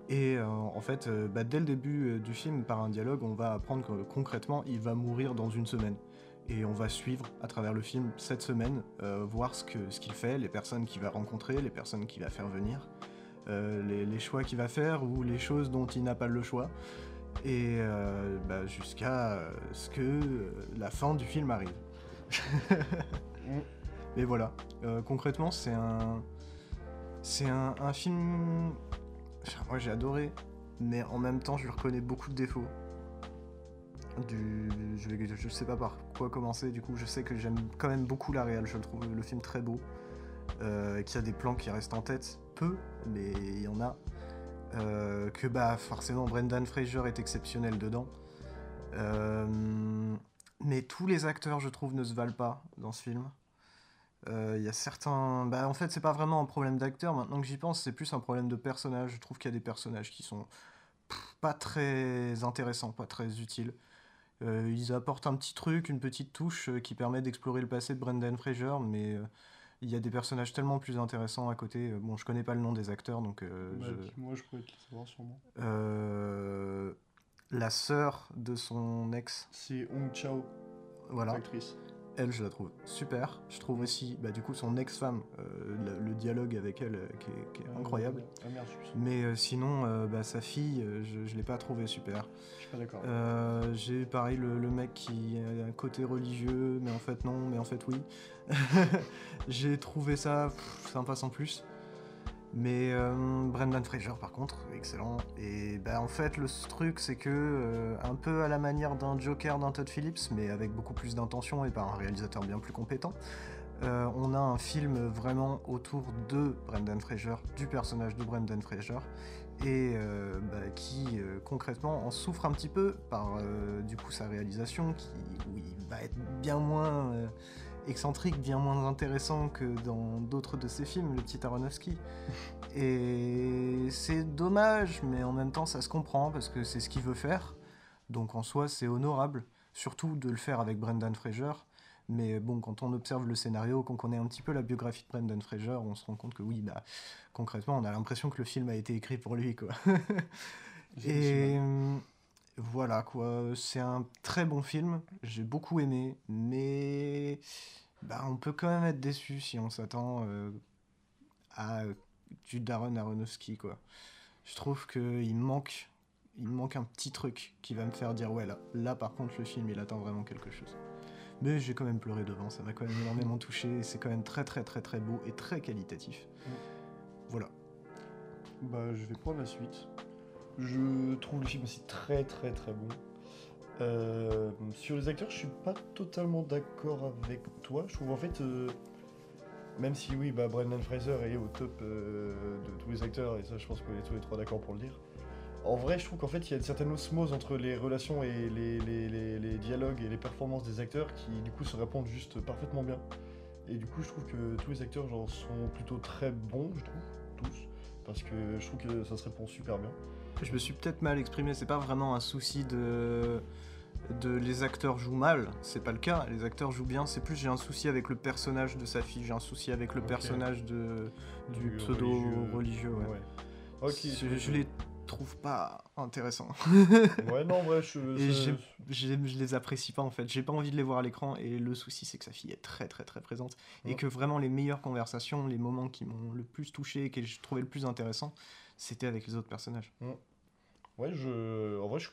Et en fait, bah, dès le début du film, par un dialogue, on va apprendre que concrètement, il va mourir dans une semaine. Et on va suivre à travers le film cette semaine, voir ce qu'il fait, les personnes qu'il va rencontrer, les personnes qu'il va faire venir, les choix qu'il va faire ou les choses dont il n'a pas le choix. Et bah, jusqu'à ce que la fin du film arrive. Mais voilà, concrètement, c'est un film... Moi j'ai adoré, mais en même temps je lui reconnais beaucoup de défauts. Je sais pas par quoi commencer, du coup je sais que j'aime quand même beaucoup la réal, je trouve le film très beau, qu'il y a des plans qui restent en tête, peu, mais il y en a. Que bah forcément Brendan Fraser est exceptionnel dedans. Mais tous les acteurs je trouve ne se valent pas dans ce film. Y a certains... Bah, en fait, c'est pas vraiment un problème d'acteur, maintenant que j'y pense, c'est plus un problème de personnage. Je trouve qu'il y a des personnages qui sont pas très intéressants, pas très utiles. Ils apportent un petit truc, une petite touche qui permet d'explorer le passé de Brendan Fraser, mais il y a des personnages tellement plus intéressants à côté. Bon, je connais pas le nom des acteurs, donc... Moi, je pourrais te le savoir sûrement. La sœur de son ex. C'est Hong Chao, voilà. L'actrice. Elle, je la trouve super. Je trouve aussi, bah, du coup, son ex-femme, le dialogue avec elle qui est incroyable. Ah, merde, mais sinon, bah, sa fille, je l'ai pas trouvée super. Je suis pas d'accord. J'ai pareil le mec qui a un côté religieux, mais en fait non, mais en fait oui. J'ai trouvé ça sympa sans plus. Mais Brendan Fraser, par contre, excellent. Et bah, en fait, le truc, c'est que, un peu à la manière d'un Joker d'un Todd Phillips, mais avec beaucoup plus d'intention et par un réalisateur bien plus compétent, on a un film vraiment autour de Brendan Fraser, du personnage de Brendan Fraser, et bah, qui, concrètement, en souffre un petit peu par, du coup, sa réalisation, où il va être bien moins... excentrique, bien moins intéressant que dans d'autres de ses films, le petit Aronofsky. Et c'est dommage, mais en même temps ça se comprend, parce que c'est ce qu'il veut faire, donc en soi c'est honorable, surtout de le faire avec Brendan Fraser. Mais bon, quand on observe le scénario, qu'on connaît un petit peu la biographie de Brendan Fraser, on se rend compte que oui, bah, concrètement on a l'impression que le film a été écrit pour lui, quoi. Et... voilà quoi, c'est un très bon film, j'ai beaucoup aimé, mais bah, on peut quand même être déçu si on s'attend à du Darren Aronofsky, quoi. Je trouve qu'il manque un petit truc qui va me faire dire ouais, là par contre le film il attend vraiment quelque chose. Mais j'ai quand même pleuré devant, ça m'a quand même énormément touché, et c'est quand même très très très très beau et très qualitatif. Voilà. Bah je vais prendre la suite. Je trouve le film aussi très très très bon. Sur les acteurs, je suis pas totalement d'accord avec toi. Je trouve en fait, même si oui, bah, Brendan Fraser est au top de tous les acteurs, et ça je pense qu'on est tous les trois d'accord pour le dire. En vrai, je trouve qu'en fait, il y a une certaine osmose entre les relations et les dialogues et les performances des acteurs qui du coup se répondent juste parfaitement bien. Et du coup, je trouve que tous les acteurs genre, sont plutôt très bons, je trouve, tous, parce que je trouve que ça se répond super bien. Je me suis peut-être mal exprimé, c'est pas vraiment un souci de les acteurs jouent mal, c'est pas le cas, les acteurs jouent bien, c'est plus j'ai un souci avec le personnage de sa fille, j'ai un souci avec le personnage du pseudo-religieux, ouais. Okay, je les trouve pas intéressants. Ouais, non, ouais, je les apprécie pas en fait, j'ai pas envie de les voir à l'écran, et le souci c'est que sa fille est très très très présente, ouais. Et que vraiment les meilleures conversations, les moments qui m'ont le plus touché et que je trouvais le plus intéressant, c'était avec les autres personnages. Ouais, en vrai, je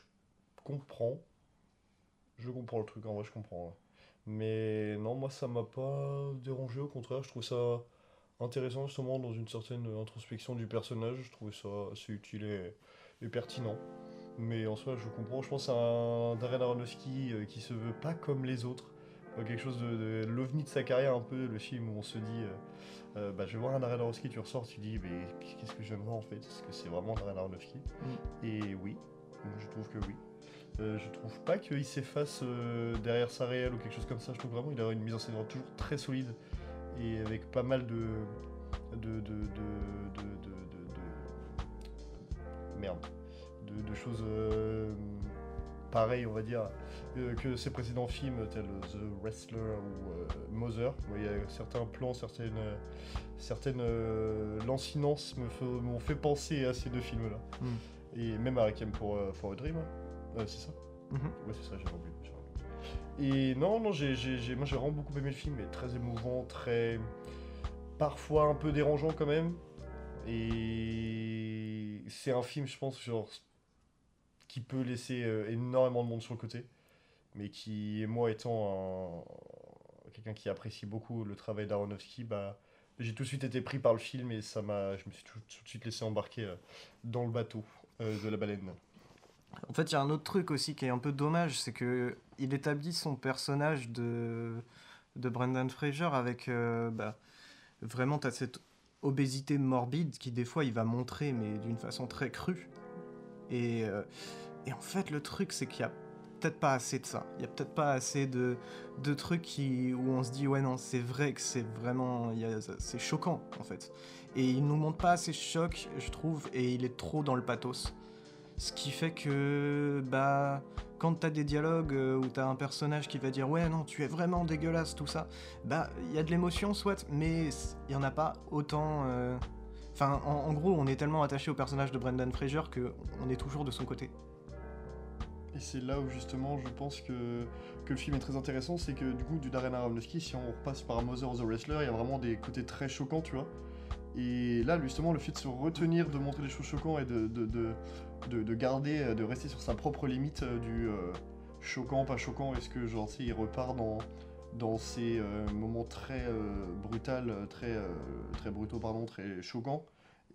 comprends. Je comprends le truc, en vrai, je comprends. Mais non, moi ça m'a pas dérangé, au contraire, je trouve ça intéressant justement dans une certaine introspection du personnage, je trouvais ça assez utile et pertinent. Mais en soi, je comprends, je pense à un Darren Aronofsky qui se veut pas comme les autres, quelque chose de l'ovni de sa carrière un peu, le film où on se dit bah, je vais voir un Darren Aronofsky, tu ressors, tu dis mais qu'est-ce que je viens de voir en fait, est-ce que c'est vraiment Darren Aronofsky? Et oui, je trouve que oui. Je trouve pas qu'il s'efface derrière sa réelle ou quelque chose comme ça, je trouve vraiment qu'il a une mise en scène toujours très solide et avec pas mal de choses pareilles, on va dire, que ses précédents films tels The Wrestler ou Mother. Il y a certains plans, certaines lancinances m'ont fait penser à ces deux films-là. Et même à Requiem for a Dream. C'est ça? Ouais, c'est ça, j'avais oublié. Et non, moi j'ai vraiment beaucoup aimé le film, mais très émouvant, très. Parfois un peu dérangeant quand même. Et c'est un film, je pense, genre. Qui peut laisser énormément de monde sur le côté. Mais qui, moi étant quelqu'un qui apprécie beaucoup le travail d'Aronofsky, bah. J'ai tout de suite été pris par le film et ça m'a. Je me suis tout de suite laissé embarquer dans le bateau de la baleine. En fait, il y a un autre truc aussi qui est un peu dommage, c'est que il établit son personnage de Brendan Fraser avec vraiment t'as cette obésité morbide qui des fois il va montrer mais d'une façon très crue. Et en fait, le truc c'est qu'il y a peut-être pas assez de ça. Il y a peut-être pas assez de trucs où on se dit ouais non c'est vrai que c'est vraiment c'est choquant en fait. Et il nous montre pas assez de choc, je trouve, et il est trop dans le pathos. Ce qui fait que, bah, quand t'as des dialogues où t'as un personnage qui va dire « Ouais, non, tu es vraiment dégueulasse, tout ça », bah, il y a de l'émotion, soit, mais il y en a pas autant... Enfin, en gros, on est tellement attaché au personnage de Brendan Fraser qu'on est toujours de son côté. Et c'est là où, justement, je pense que le film est très intéressant, c'est que, du coup, du Darren Aronofsky, si on repasse par Mother the Wrestler, il y a vraiment des côtés très choquants, tu vois. Et là, justement, le fait de se retenir, de montrer des choses choquantes et de garder, de rester sur sa propre limite du choquant, pas choquant, est-ce que genre il repart dans ces moments très brutals, très brutaux, pardon, très choquants,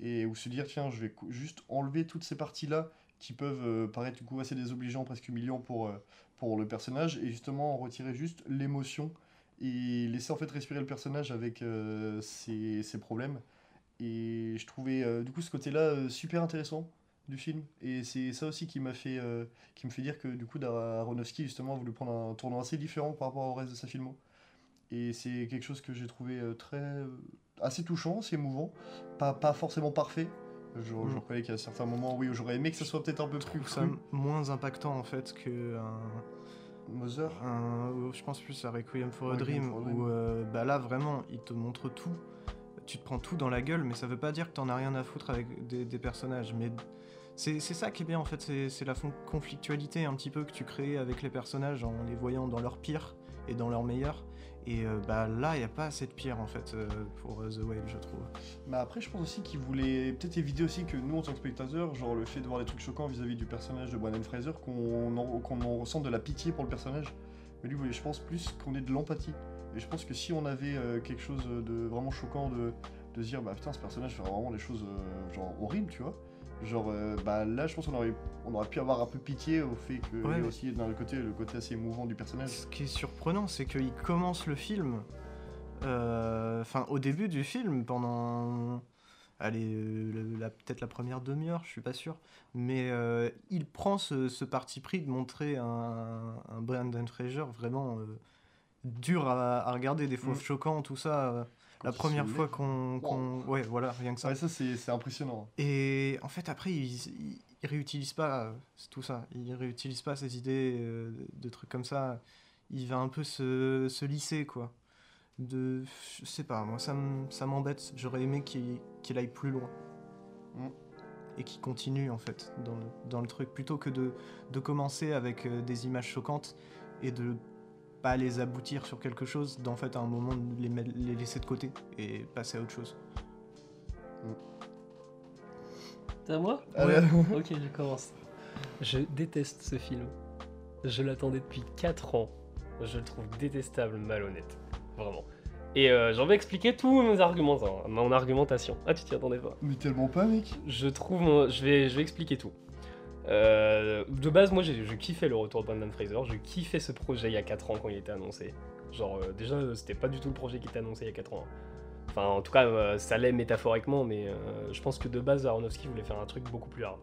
et où se dire tiens je vais juste enlever toutes ces parties-là qui peuvent paraître du coup assez désobligeants, presque humiliants pour le personnage, et justement en retirer juste l'émotion et laisser en fait respirer le personnage avec ses problèmes. Et je trouvais du coup ce côté-là super intéressant du film, et c'est ça aussi qui me fait dire que du coup Aronofsky justement a voulu prendre un tournant assez différent par rapport au reste de sa filmo, et c'est quelque chose que j'ai trouvé assez touchant, assez émouvant, pas forcément parfait. Je reconnais qu'il y a certains moments où j'aurais aimé que ça soit peut-être un peu plus ça moins impactant en fait que Mother, je pense plus à Requiem for a Dream, où bah là vraiment il te montre tout, tu te prends tout dans la gueule, mais ça veut pas dire que t'en as rien à foutre avec des personnages, mais c'est ça qui est bien en fait, c'est la conflictualité un petit peu que tu crées avec les personnages en les voyant dans leur pire et dans leur meilleur, et bah là il n'y a pas assez de pire en fait pour The Whale, je trouve. Bah après je pense aussi qu'ils voulaient peut-être éviter aussi que nous en tant que spectateurs, genre le fait de voir des trucs choquants vis-à-vis du personnage de Brendan Fraser, qu'on en ressente de la pitié pour le personnage, mais lui voulait je pense plus qu'on ait de l'empathie, et je pense que si on avait quelque chose de vraiment choquant de dire bah putain ce personnage fait vraiment des choses genre horribles, tu vois. Bah là je pense qu'on aurait pu avoir un peu pitié au fait que ouais, aussi d'un côté le côté assez émouvant du personnage. Ce qui est surprenant c'est qu'il commence le film, enfin au début du film pendant, allez peut-être la première demi-heure, je suis pas sûr, mais il prend ce parti pris de montrer un Brendan Fraser vraiment dur à regarder, des fois choquant, tout ça. La première fois qu'on... Ouais, voilà, rien que ça. Ouais, ça, c'est impressionnant. Et en fait, après, il réutilise pas tout ça. Il réutilise pas ces idées de trucs comme ça. Il va un peu se lisser, quoi. Je sais pas, moi, ça m'embête. J'aurais aimé qu'il aille plus loin. Et qu'il continue, en fait, dans le truc. Plutôt que de commencer avec des images choquantes et de... pas les aboutir sur quelque chose, d'en fait à un moment les laisser de côté et passer à autre chose. C'est à moi? Ouais. Ok, je commence. Je déteste ce film. Je l'attendais depuis 4 ans. je le trouve détestable, malhonnête, vraiment. Et j'en vais expliquer tous mes arguments, hein, mon argumentation. Ah, tu t'y attendais pas. Mais tellement pas, mec. Je vais expliquer tout. De base, moi, je kiffais le retour de Brendan Fraser, je kiffais ce projet il y a 4 ans quand il était annoncé. Genre, déjà, c'était pas du tout le projet qui était annoncé il y a 4 ans. Hein. Enfin, en tout cas, ça l'est métaphoriquement, mais je pense que de base, Aronofsky voulait faire un truc beaucoup plus rare.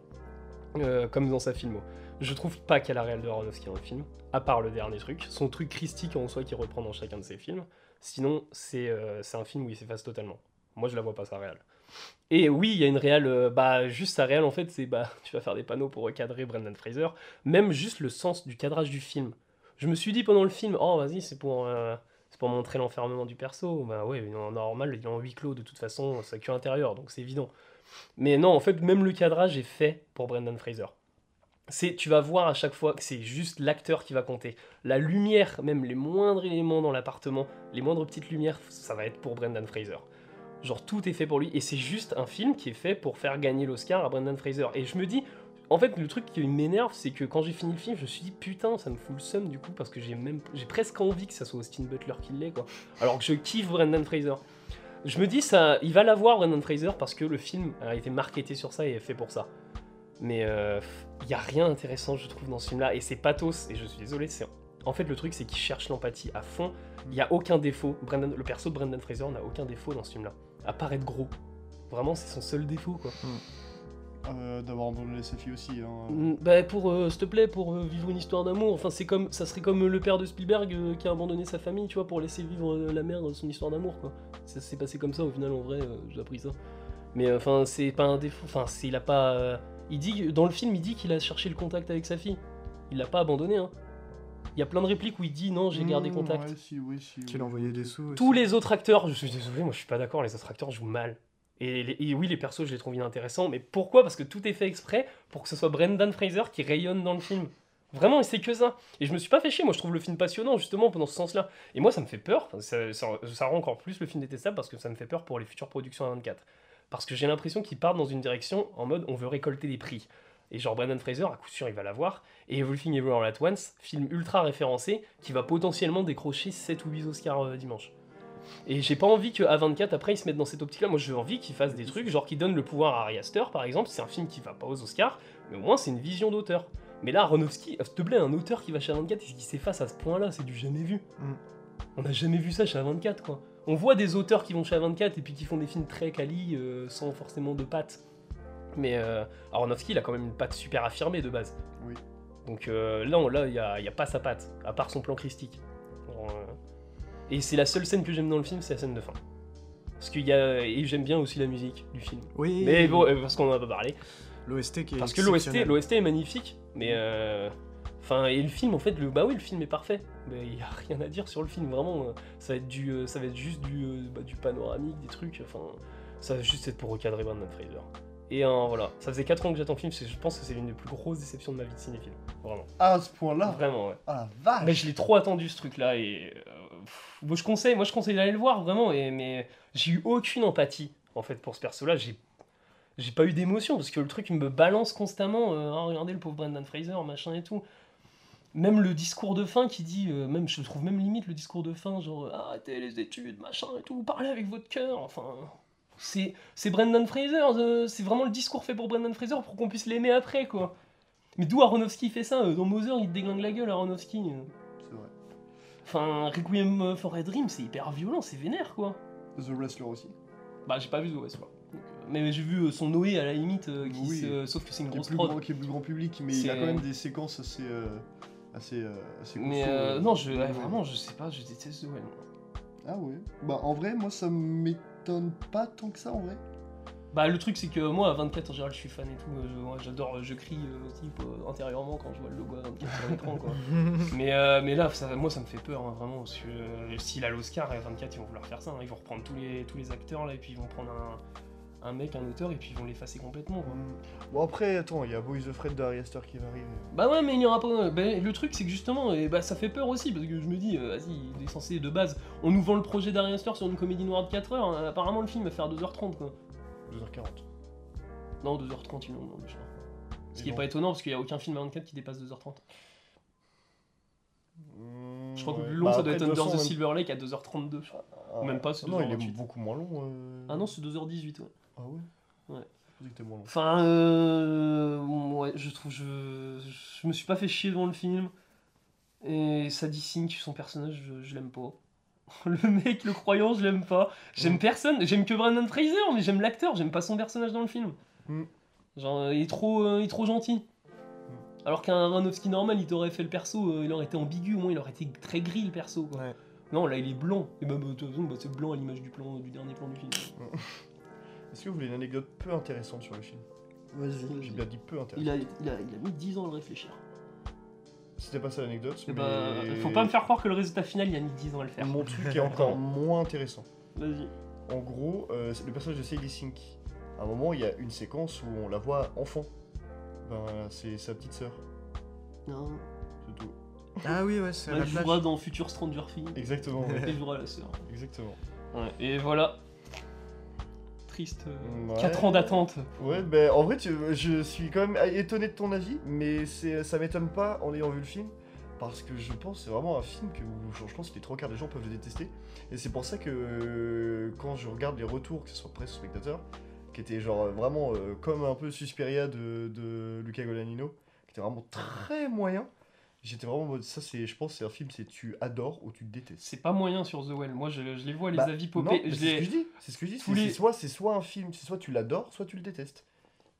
Comme dans sa filmo. Je trouve pas qu'il y a la réelle de Aronofsky dans le film, à part le dernier truc, son truc christique en soi qu'il reprend dans chacun de ses films. Sinon, c'est un film où il s'efface totalement. Moi, je la vois pas, sa réelle. Et oui, il y a une réelle, juste sa réelle, en fait, c'est, tu vas faire des panneaux pour recadrer Brendan Fraser, même juste le sens du cadrage du film. Je me suis dit pendant le film, oh, vas-y, c'est pour montrer l'enfermement du perso. Bah ouais, normal, il est en huis clos, de toute façon, c'est que intérieur, donc c'est évident. Mais non, en fait, même le cadrage est fait pour Brendan Fraser. Tu vas voir à chaque fois que c'est juste l'acteur qui va compter. La lumière, même les moindres éléments dans l'appartement, les moindres petites lumières, ça va être pour Brendan Fraser. Genre, tout est fait pour lui. Et c'est juste un film qui est fait pour faire gagner l'Oscar à Brendan Fraser. Et je me dis, en fait, le truc qui m'énerve, c'est que quand j'ai fini le film, je me suis dit, putain, ça me fout le seum du coup, parce que j'ai presque envie que ça soit Austin Butler qui l'ait, quoi. Alors que je kiffe Brendan Fraser. Je me dis, ça, il va l'avoir, Brendan Fraser, parce que le film a été marketé sur ça et est fait pour ça. Mais il n'y a rien d'intéressant, je trouve, dans ce film-là, et c'est pathos, et je suis désolé, en fait, le truc, c'est qu'il cherche l'empathie à fond, il n'y a aucun défaut, le perso de Brendan Fraser n'a aucun défaut dans ce film-là, à part être gros. Vraiment, c'est son seul défaut, quoi. D'avoir abandonné sa fille aussi, hein. S'il te plaît, pour vivre une histoire d'amour, enfin, ça serait comme le père de Spielberg qui a abandonné sa famille, tu vois, pour laisser vivre la mère dans son histoire d'amour, quoi. Ça s'est passé comme ça, au final, en vrai, j'ai appris ça. Mais, enfin, c'est pas un défaut, enfin, il a pas... dans le film, il dit qu'il a cherché le contact avec sa fille. Il l'a pas abandonné, hein. Il y a plein de répliques où il dit non, j'ai gardé contact. Ouais, si, qu'il a envoyé des sous. Tous les autres acteurs, je suis désolé, moi je suis pas d'accord, les autres acteurs jouent mal. Et oui, les persos, je les trouve inintéressants, mais pourquoi? Parce que tout est fait exprès pour que ce soit Brendan Fraser qui rayonne dans le film. Vraiment, et c'est que ça. Et je me suis pas fait chier, moi je trouve le film passionnant, justement, dans ce sens-là. Et moi, ça me fait peur, ça rend encore plus le film détestable parce que ça me fait peur pour les futures productions à 24. Parce que j'ai l'impression qu'ils partent dans une direction en mode on veut récolter des prix. Et genre Brendan Fraser, à coup sûr, il va l'avoir. Et Everything Everywhere at Once, film ultra référencé, qui va potentiellement décrocher 7 ou 8 Oscars dimanche. Et j'ai pas envie qu'à 24, après, ils se mettent dans cette optique-là. Moi, j'ai envie qu'ils fassent des trucs, genre qu'ils donnent le pouvoir à Ari Aster, par exemple. C'est un film qui va pas aux Oscars, mais au moins, c'est une vision d'auteur. Mais là, Aronofsky, s'il te plaît, un auteur qui va chez A24 et qui s'efface à ce point-là, c'est du jamais vu. On n'a jamais vu ça chez A24, quoi. On voit des auteurs qui vont chez A24 et puis qui font des films très quali, sans forcément de patte. Mais Aronofsky, il a quand même une patte super affirmée de base. Oui. Donc là, il n'y a pas sa patte, à part son plan christique. Et c'est la seule scène que j'aime dans le film, c'est la scène de fin. Parce qu'il y a... Et j'aime bien aussi la musique du film. Oui. Mais bon, parce qu'on en a pas parlé. L'OST qui est... Parce que l'OST est magnifique, mais... Enfin, et le film, en fait, le film est parfait. Mais il n'y a rien à dire sur le film, vraiment. Ça va être juste du panoramique, des trucs. Enfin, ça va juste être pour recadrer Brendan Fraser. Et voilà, ça faisait 4 ans que j'attends le film, je pense que c'est l'une des plus grosses déceptions de ma vie de cinéphile. Vraiment. À ce point-là? Vraiment, ouais. Ah la vache! Mais je l'ai trop attendu, ce truc-là, et... moi, je conseille d'aller le voir, vraiment, mais j'ai eu aucune empathie, en fait, pour ce perso-là. J'ai pas eu d'émotion, parce que le truc, il me balance constamment. Regardez le pauvre Brendan Fraser, machin et tout. Même le discours de fin qui dit, je trouve même limite le discours de fin, genre arrêtez les études, machin et tout, parlez avec votre cœur, enfin... C'est Brendan Fraser, c'est vraiment le discours fait pour Brendan Fraser pour qu'on puisse l'aimer après, quoi. Mais d'où Aronofsky fait ça? Dans Mother, il te déglingue la gueule, Aronofsky. C'est vrai. Enfin, Requiem for a Dream, c'est hyper violent, c'est vénère, quoi. The Wrestler aussi. Bah, j'ai pas vu The Wrestler. Mais j'ai vu son Noé à la limite, sauf que c'est une grosse prod. Qui est plus grand public, mais il a quand même des séquences assez cool. Mais vraiment, je sais pas, je déteste The Whale. Ah ouais. Bah en vrai, moi ça m'étonne pas tant que ça en vrai. Bah le truc c'est que moi à 24 en général je suis fan et tout, j'adore, je crie intérieurement quand je vois le logo à 24 à l'écran, quoi. mais là moi ça me fait peur, hein, vraiment, parce que s'il a l'Oscar à 24 ils vont vouloir faire ça, hein, ils vont reprendre tous les acteurs là et puis ils vont prendre un mec, un auteur, et puis ils vont l'effacer complètement, quoi. Bon après, attends, il y a Boys the Fred d'Ari Aster qui va arriver. Bah ouais, mais il n'y aura pas... le truc, c'est que justement, ça fait peur aussi, parce que je me dis, vas-y, il est censé, de base, on nous vend le projet d'Ari Aster sur une comédie noire de 4 heures, hein. Apparemment le film va faire 2h30, quoi. 2h40. Non, 2h30, ils l'ont demandé, je crois. Ce qui n'est pas étonnant, parce qu'il n'y a aucun film à 24 qui dépasse 2h30. Je crois que le long, bah, ça doit être Under the Silver Lake à 2h32, je crois. Ou même pas, c'est 2h28. Non, il est beaucoup moins long. Ah non, c'est 2h18, ouais. Ah ouais? Ouais. Je pensais que t'es moins long. Enfin, ouais, je trouve... Je me suis pas fait chier devant le film. Et Sadie Sink, son personnage, je l'aime pas. Le mec, le croyant, je l'aime pas. J'aime personne. J'aime que Brendan Fraser, mais j'aime l'acteur. J'aime pas son personnage dans le film. Genre, il est trop gentil. Alors qu'un Aronofsky normal, il t'aurait fait le perso, il aurait été ambigu, au moins il aurait été très gris le perso, quoi. Ouais. Non, là il est blanc. Et bah, de toute façon, bah, c'est blanc à l'image du dernier plan du film. Est-ce que vous voulez une anecdote peu intéressante sur le film? Vas-y. J'ai bien dit peu intéressante. Il a mis 10 ans à le réfléchir. C'était pas ça l'anecdote, mais... Bah, faut pas me faire croire que le résultat final, il a mis 10 ans à le faire. Mon truc est encore moins intéressant. Vas-y. En gros, le personnage de Sadie Sink, à un moment, il y a une séquence où on la voit enfant. Ben, c'est sa petite sœur. Non. C'est tout. Ah oui, ouais, c'est la plage. Elle jouera dans Future Stranger Things. Exactement. Elle jouera la sœur. Exactement. Ouais, et voilà. Triste. 4 ans d'attente. Ouais, ben en vrai, je suis quand même étonné de ton avis, mais ça m'étonne pas en ayant vu le film, parce que je pense c'est vraiment un film que je pense que les 3/4 des gens peuvent le détester. Et c'est pour ça que quand je regarde les retours, que ce soit presse ou spectateur, qui était genre vraiment comme un peu Suspiria de Luca Guadagnino, qui était vraiment très moyen. J'étais vraiment en mode, ça c'est, je pense c'est un film, c'est tu adores ou tu détestes. C'est pas moyen sur The Whale, moi je les vois les avis popés. Bah, c'est ce que je dis, c'est soit un film, c'est soit tu l'adores, soit tu le détestes.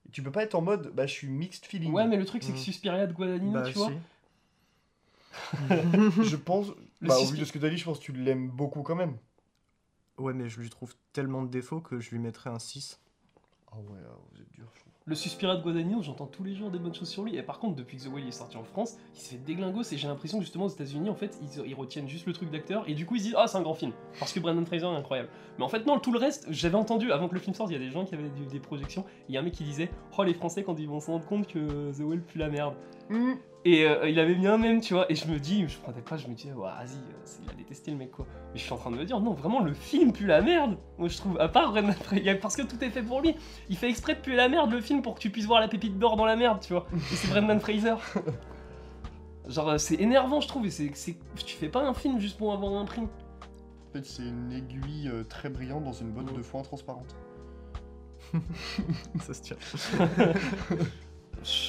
Et tu peux pas être en mode, bah je suis mixed feeling. Ouais mais le truc c'est que Suspiria de Guadagnino, bah, tu vois. Je pense, bah, au vu de ce que t'as dit, je pense que tu l'aimes beaucoup quand même. Ouais mais je lui trouve tellement de défauts que je lui mettrais un 6. Ah ouais, vous êtes dur, je trouve. Le Suspiria de Guadagnino, j'entends tous les jours des bonnes choses sur lui. Et par contre, depuis que The Whale est sorti en France, il se fait déglingos. Et j'ai l'impression que justement aux États-Unis, en fait, ils retiennent juste le truc d'acteur. Et du coup, ils disent, ah, c'est un grand film. Parce que Brendan Fraser est incroyable. Mais en fait, non, tout le reste, j'avais entendu, avant que le film sorte, il y a des gens qui avaient des projections. Il y a un mec qui disait, oh, les Français, quand ils vont se rendre compte que The Whale pue la merde. Et il avait mis un mème, tu vois. Et je me dis, je prenais pas, je me disais, ouais, vas-y, il a détesté le mec, quoi. Mais je suis en train de me dire, non, vraiment, le film pue la merde. Moi, je trouve, à part Brendan Fraser, parce que tout est fait pour lui. Il fait exprès de puer la merde, le film, pour que tu puisses voir la pépite d'or dans la merde, tu vois. Et c'est Brendan Fraser. Genre, c'est énervant, je trouve. Et tu fais pas un film juste pour avoir un prix. En fait, c'est une aiguille très brillante dans une botte de foin transparente. Ça se tient.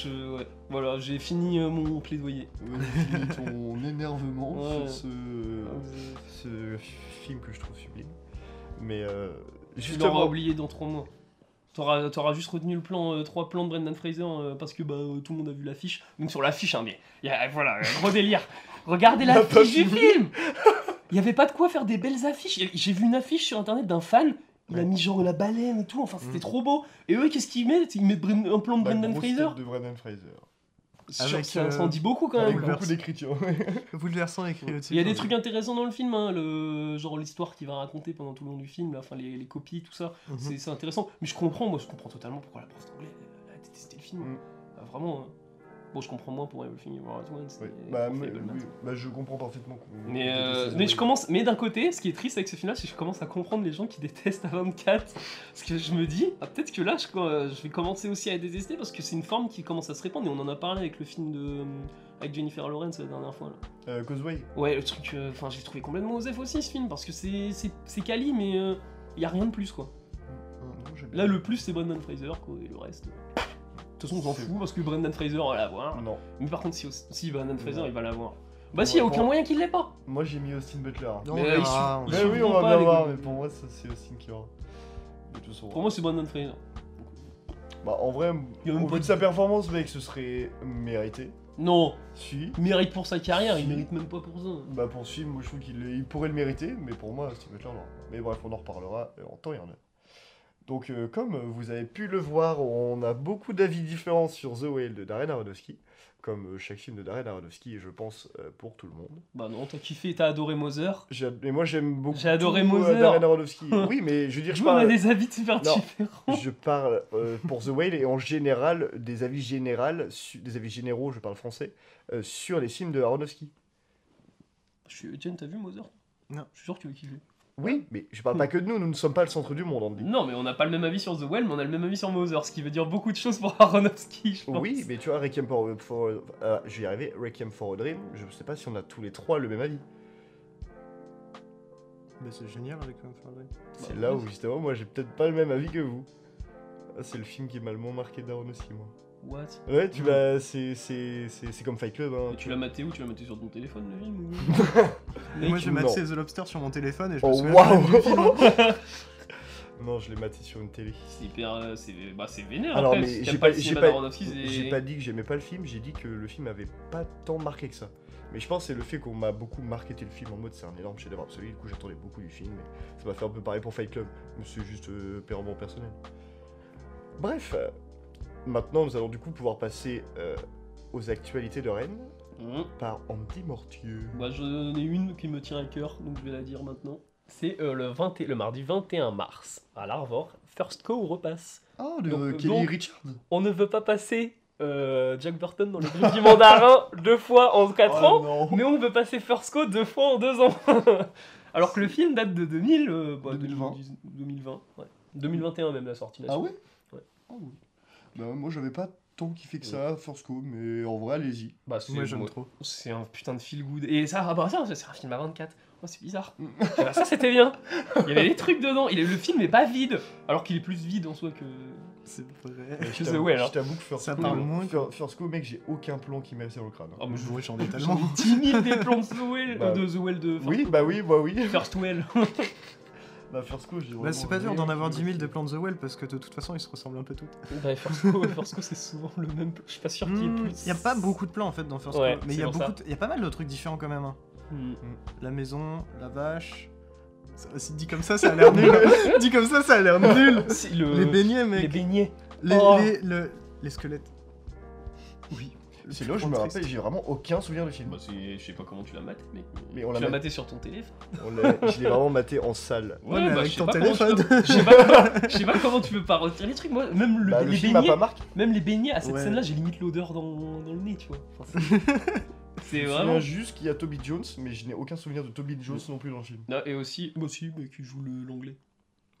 Ouais. Voilà, j'ai fini mon plaidoyer. Ouais, j'ai fini ton énervement sur ce film que je trouve sublime. Mais justement... Tu l'auras oublié dans 3 mois. T'auras juste retenu le plan, 3 plans de Brendan Fraser parce que bah, tout le monde a vu l'affiche. Même sur l'affiche, hein, mais voilà, gros délire. Regardez l'affiche du film. Il n'y avait pas de quoi faire des belles affiches. J'ai vu une affiche sur internet d'un fan. Il a mis genre la baleine et tout, enfin c'était trop beau. Et eux, qu'est-ce qu'ils mettent? Ils mettent un plan de Brendan Fraser. De Brendan Fraser. Avec, ça en dit beaucoup quand même. Avec beaucoup d'écriture. Bouleversant écrit au-dessus. Il y a des trucs intéressants dans le film, hein, genre l'histoire qu'il va raconter pendant tout le long du film, là, enfin les copies, tout ça, c'est intéressant. Mais je comprends totalement pourquoi la prof d'anglais a détesté le film. Vraiment. Bon, je comprends moins pour Everything Everywhere at Once. Bah, je comprends parfaitement. Mais d'un côté, ce qui est triste avec ce film-là, c'est que je commence à comprendre les gens qui détestent A24. Parce que je me dis, ah, peut-être que là, je vais commencer aussi à détester parce que c'est une forme qui commence à se répandre. Et on en a parlé avec le film avec Jennifer Lawrence la dernière fois. Là. Causeway. Ouais, le truc. Enfin, j'ai trouvé complètement osef aussi ce film parce que c'est quali, mais il y a rien de plus, quoi. Là, le plus, c'est Brendan Fraser, quoi, et le reste. De toute façon, on s'en fout parce que Brendan Fraser va l'avoir. Non. Mais par contre, si Brendan Fraser il va l'avoir. Bah, si, il n'y a aucun moyen qu'il l'ait pas. Moi j'ai mis Austin Butler. Non, mais oui, on va bien voir, mais pour moi, c'est Austin qui aura. Pour moi, c'est Brendan Fraser. Bah, en vrai, au bout de sa performance, mec, ce serait mérité. Non. Si. Mérite pour sa carrière, il mérite même pas pour ça. Bah, pour ce film, moi je trouve qu'il pourrait le mériter, mais pour moi, Austin Butler, non. Mais bref, on en reparlera en temps et en heure. Donc, comme vous avez pu le voir, on a beaucoup d'avis différents sur The Whale de Darren Aronofsky, comme chaque film de Darren Aronofsky, je pense, pour tout le monde. Bah non, t'as kiffé, t'as adoré Mother. Mais moi, j'aime beaucoup Darren Aronofsky. Oui, mais je veux dire, je parle... on a des avis super différents. Je parle pour The Whale et en général, des avis généraux, je parle français, sur les films de Aronofsky. Étienne, t'as vu Mother? Non. Je suis sûr que tu veux kiffer. Oui, mais je parle pas que de nous, nous ne sommes pas le centre du monde, Andy. Non, mais on n'a pas le même avis sur The Whale, mais on a le même avis sur Mother, ce qui veut dire beaucoup de choses pour Aronofsky, je pense. Oui, mais tu vois, Requiem for a Dream, je sais pas si on a tous les trois le même avis. Bah c'est génial, Requiem for a Dream. C'est là où, justement, moi j'ai peut-être pas le même avis que vous. Ah, c'est le film qui m'a le moins marqué d'Aronofsky, moi. What? Ouais, tu l'as. C'est comme Fight Club. Hein. Et tu l'as maté où? Tu l'as maté sur ton téléphone, le film? Moi, j'ai maté The Lobster sur mon téléphone et je me souviens du film. Non, je l'ai maté sur une télé. C'est hyper. C'est vénère. Alors, mais j'ai pas dit que j'aimais pas le film, j'ai dit que le film avait pas tant marqué que ça. Mais je pense que c'est le fait qu'on m'a beaucoup marketé le film en mode c'est un énorme chef-d'œuvre absolu. Du coup, j'attendais beaucoup du film. Mais ça m'a fait un peu pareil pour Fight Club. C'est juste purement personnel. Bref. Maintenant, nous allons du coup pouvoir passer aux actualités de Rennes par Andy Mortier. Bah, j'en ai une qui me tient à cœur, donc je vais la dire maintenant. C'est le mardi 21 mars, à l'Arvor, First Co repasse. Oh, Kelly Richards. On ne veut pas passer Jack Burton dans le groupe du mandarin 2 fois en 4 ans, mais on veut passer First Co 2 fois en 2 ans. Alors que le film date de 2020. Ouais. 2021 même la sortie. Ah ouais, ouais. Oh, oui. Ben, moi j'avais pas tant kiffé que ça, First Co, mais en vrai allez-y. Bah, moi j'aime trop. C'est un putain de feel good. Et ça, c'est un film à 24. Oh, c'est bizarre. Bah, ça c'était bien. Il y avait des trucs dedans. Le film est pas vide. Alors qu'il est plus vide en soi que. C'est vrai. Je t'avoue que First Co, mec, j'ai aucun plomb qui met sur le crâne. Ah, mais j'en ai tellement. 10 000 des plombs de The Whale de. Oui. First Whale. Bah, First Co, c'est pas dur d'en avoir 10 000 des plans de The Whale parce que de toute façon ils se ressemblent un peu toutes. Bah, First Co, c'est souvent le même plan. Je suis pas sûr qu'il y ait plus. Il y a pas beaucoup de plans en fait dans First Co, mais il y a pas mal de trucs différents quand même. Hein. La maison, la vache. Dit comme ça, ça a l'air nul. Les beignets, mec. Les squelettes. Oui. C'est là où je me rappelle, j'ai vraiment aucun souvenir du film. Bah, je sais pas comment tu l'as maté, mais on l'a maté sur ton téléphone. Je l'ai vraiment maté en salle. Ouais, mais avec ton téléphone. Je sais pas comment tu peux pas retirer les trucs. Moi, même les beignets. Même les beignets, à cette scène-là, j'ai limite l'odeur dans le nez, tu vois. Enfin, c'est vraiment juste qu'il y a Toby Jones, mais je n'ai aucun souvenir de Toby Jones non plus dans le film. Et aussi, mais qui joue l'anglais.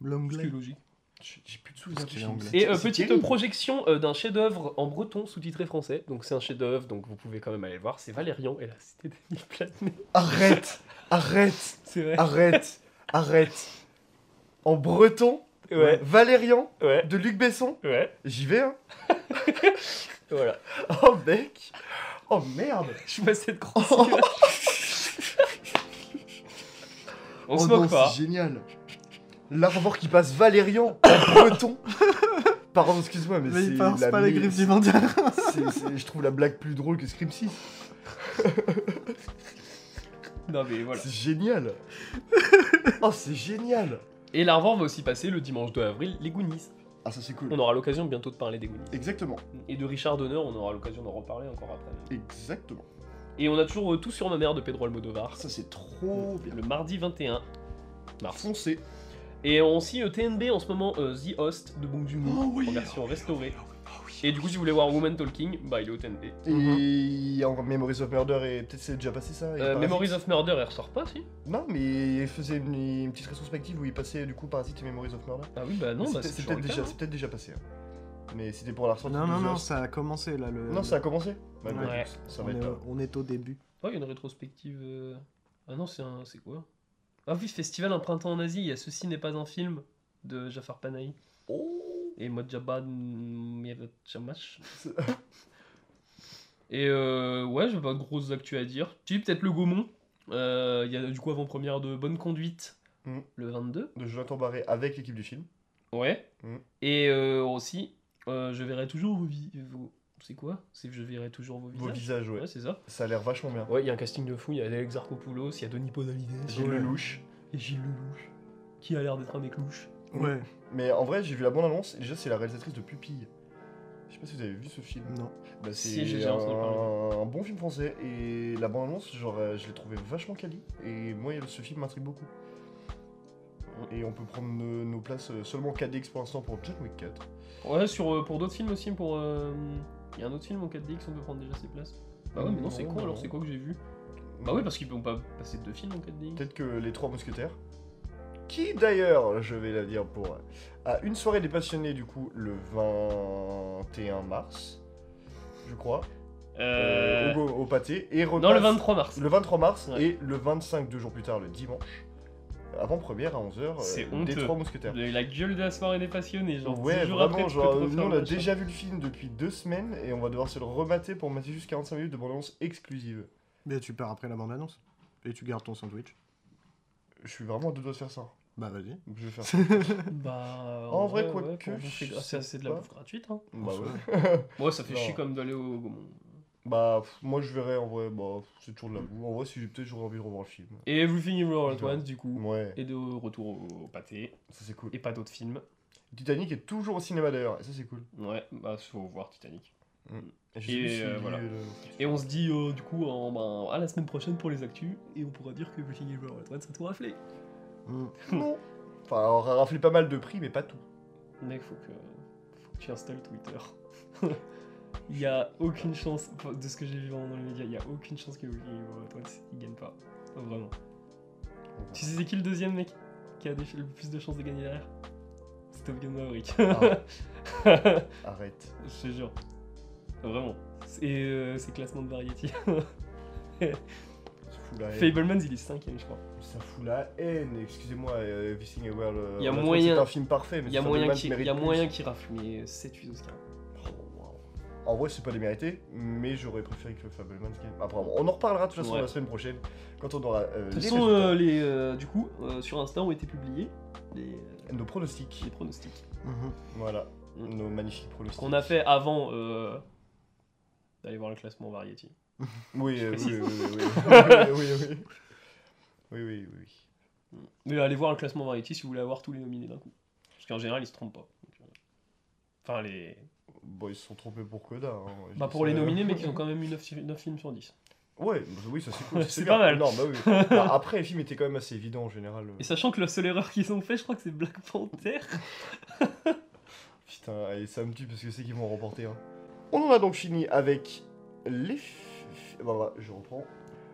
L'anglais. C'est logique. J'ai plus de souvenirs. Et petite projection d'un chef-d'œuvre en breton sous-titré français. Donc c'est un chef-d'œuvre, donc vous pouvez quand même aller le voir. C'est Valérian et la Cité des Mille Planètes. Arrête. C'est vrai. Arrête. En breton. Ouais. Valérian. Ouais. De Luc Besson. Ouais. J'y vais. Hein. Voilà. Oh mec. Oh merde. Je vois cette grosse. On se moque pas. C'est génial. L'Arvor qui passe Valérian en breton. Pardon, excuse-moi, mais c'est. Mais il passe pas les griffes du mandarin. Je trouve la blague plus drôle que Scream 6. Non, mais voilà. C'est génial. Oh, c'est génial. Et l'Arvor va aussi passer le dimanche 2 avril les Goonies. Ah, ça c'est cool. On aura l'occasion bientôt de parler des Goonies. Exactement. Et de Richard Donner, on aura l'occasion d'en reparler encore après. Exactement. Et on a toujours Tout sur ma mère de Pedro Almodovar. Ça c'est trop bien. Le mardi 21 mars. Foncé. Et aussi TNB en ce moment, The Host de Bong Joon-ho en version restaurée. Et du coup, si vous voulez voir Women Talking, bah il est au TNB. Et Memories of Murder, et peut-être c'est déjà passé ça. Memories of Murder, elle ressort pas, si? Non, mais il faisait une petite rétrospective où il passait du coup Parasite et Memories of Murder. Ah oui, bah non, c'est peut-être déjà passé. Mais c'était pour la ressortie. Non, ça a commencé là. Non, ça a commencé. On est au début. Oh, il y a une rétrospective. Ah non, c'est quoi? Ah oui, Festival Un Printemps en Asie, il y a Ceci n'est pas un film de Jafar Panahi. Oh. Et Mojaba Miavachamash. Et ouais, j'ai pas de grosses actus à dire. Tu peut-être le Gaumont. Il y a du coup avant-première de Bonne Conduite le 22. De Jonathan Barré avec l'équipe du film. Ouais. Et aussi, je verrai toujours vos... C'est quoi? C'est que je verrai toujours vos visages. Vos visages, ouais. Ouais, c'est ça. Ça a l'air vachement bien. Ouais, il y a un casting de fou. Il y a Alex Zarkopoulos, il y a Denis Podalides, Gilles Lelouch. Et Gilles Lelouch, qui a l'air d'être un mec louche. Ouais. Mais en vrai, j'ai vu la bonne annonce. Déjà, c'est la réalisatrice de Pupille. Je sais pas si vous avez vu ce film. Non. Bah, c'est un bon film français. Et la bonne annonce, genre, je l'ai trouvé vachement quali. Et moi, ce film m'intrigue beaucoup. Et on peut prendre nos places seulement 4DX pour l'instant pour John Wick 4. Ouais, pour d'autres films aussi. Pour. Il y a un autre film en 4DX, on peut prendre déjà ses places. Bah ouais, mais non, c'est con, alors c'est quoi que j'ai vu? Bah ouais, parce qu'ils peuvent pas passer 2 films en 4DX. Peut-être que Les 3 Mousquetaires. qui d'ailleurs, je vais la dire pour... à une soirée des passionnés, du coup, le 21 mars, je crois, au pâté, et repasse... Non, le 23 mars. Le 23 mars, ouais. Et le 25, 2 jours plus tard, le dimanche, avant-première à 11h, des Trois Mousquetaires. La gueule de la soirée des passionnés, genre, ouais, 10 jours vraiment, après, genre, nous, on a déjà vu le film depuis 2 semaines, et on va devoir se le remater pour mater juste 45 minutes de bande-annonce exclusive. Mais tu pars après la bande-annonce, et tu gardes ton sandwich. Je suis vraiment à deux doigts de faire ça. Bah vas-y, je vais faire ça. Bah, en vrai, quoi ouais, que... C'est de la bouffe gratuite, hein. Bah ouais. Moi, ça fait chier comme d'aller au... Bah, moi je verrais en vrai, bah, c'est toujours de la boue. En vrai, si j'ai peut-être envie de revoir le film. Et Everything Everywhere at Once, du coup. Ouais. Et de retour au pâté. Ça, c'est cool. Et pas d'autres films. Titanic est toujours au cinéma d'ailleurs, et ça, c'est cool. Ouais, bah, faut voir Titanic. Mmh. Et, voilà. Et on se dit, du coup, à la semaine prochaine pour les actus, et on pourra dire que Everything Everywhere at Once a tout raflé. Non. Enfin, on aura raflé pas mal de prix, mais pas tout. Mec, faut que tu installes Twitter. Il n'y a aucune chance, de ce que j'ai vu dans les médias, il n'y a aucune chance que il gagne pas. Oh, vraiment. Tu sais, c'est qui le deuxième mec qui a le plus de chances de gagner derrière? C'est Top Gun Maverick. Ah. Arrête. Je te jure. Vraiment. Et c'est classement de variété. Fablemans, il est 5ème, je crois. Ça fout la haine, excusez-moi, Everything Everywhere. C'est un film parfait, mais il y a moyen qu'il rafle, mais 7-8 Oscars. En vrai, c'est pas démérité, mais j'aurais préféré que Fablemans gagne. Après, on en reparlera de toute façon la semaine prochaine, quand on aura de toute façon, du coup, sur Insta ont été publiés nos pronostics. Les pronostics. Voilà, nos magnifiques pronostics. Qu'on a fait avant d'aller voir le classement Variety. Oui. Mais allez voir le classement Variety si vous voulez avoir tous les nominés d'un coup. Parce qu'en général, ils se trompent pas. Donc, enfin, les... Bon, ils se sont trompés pour Coda. Hein. Bah pour les nominés, mais qu'ils ont quand même eu 9 films sur 10. Ouais, bah oui, ça c'est cool. C'est pas mal. Non, bah oui. Bah, après, les films étaient quand même assez évidents en général. Et sachant que la seule erreur qu'ils ont fait, je crois que c'est Black Panther. Putain, et ça me tue parce que c'est qu'ils vont remporter. Hein. On en a donc fini avec les... Voilà, je reprends.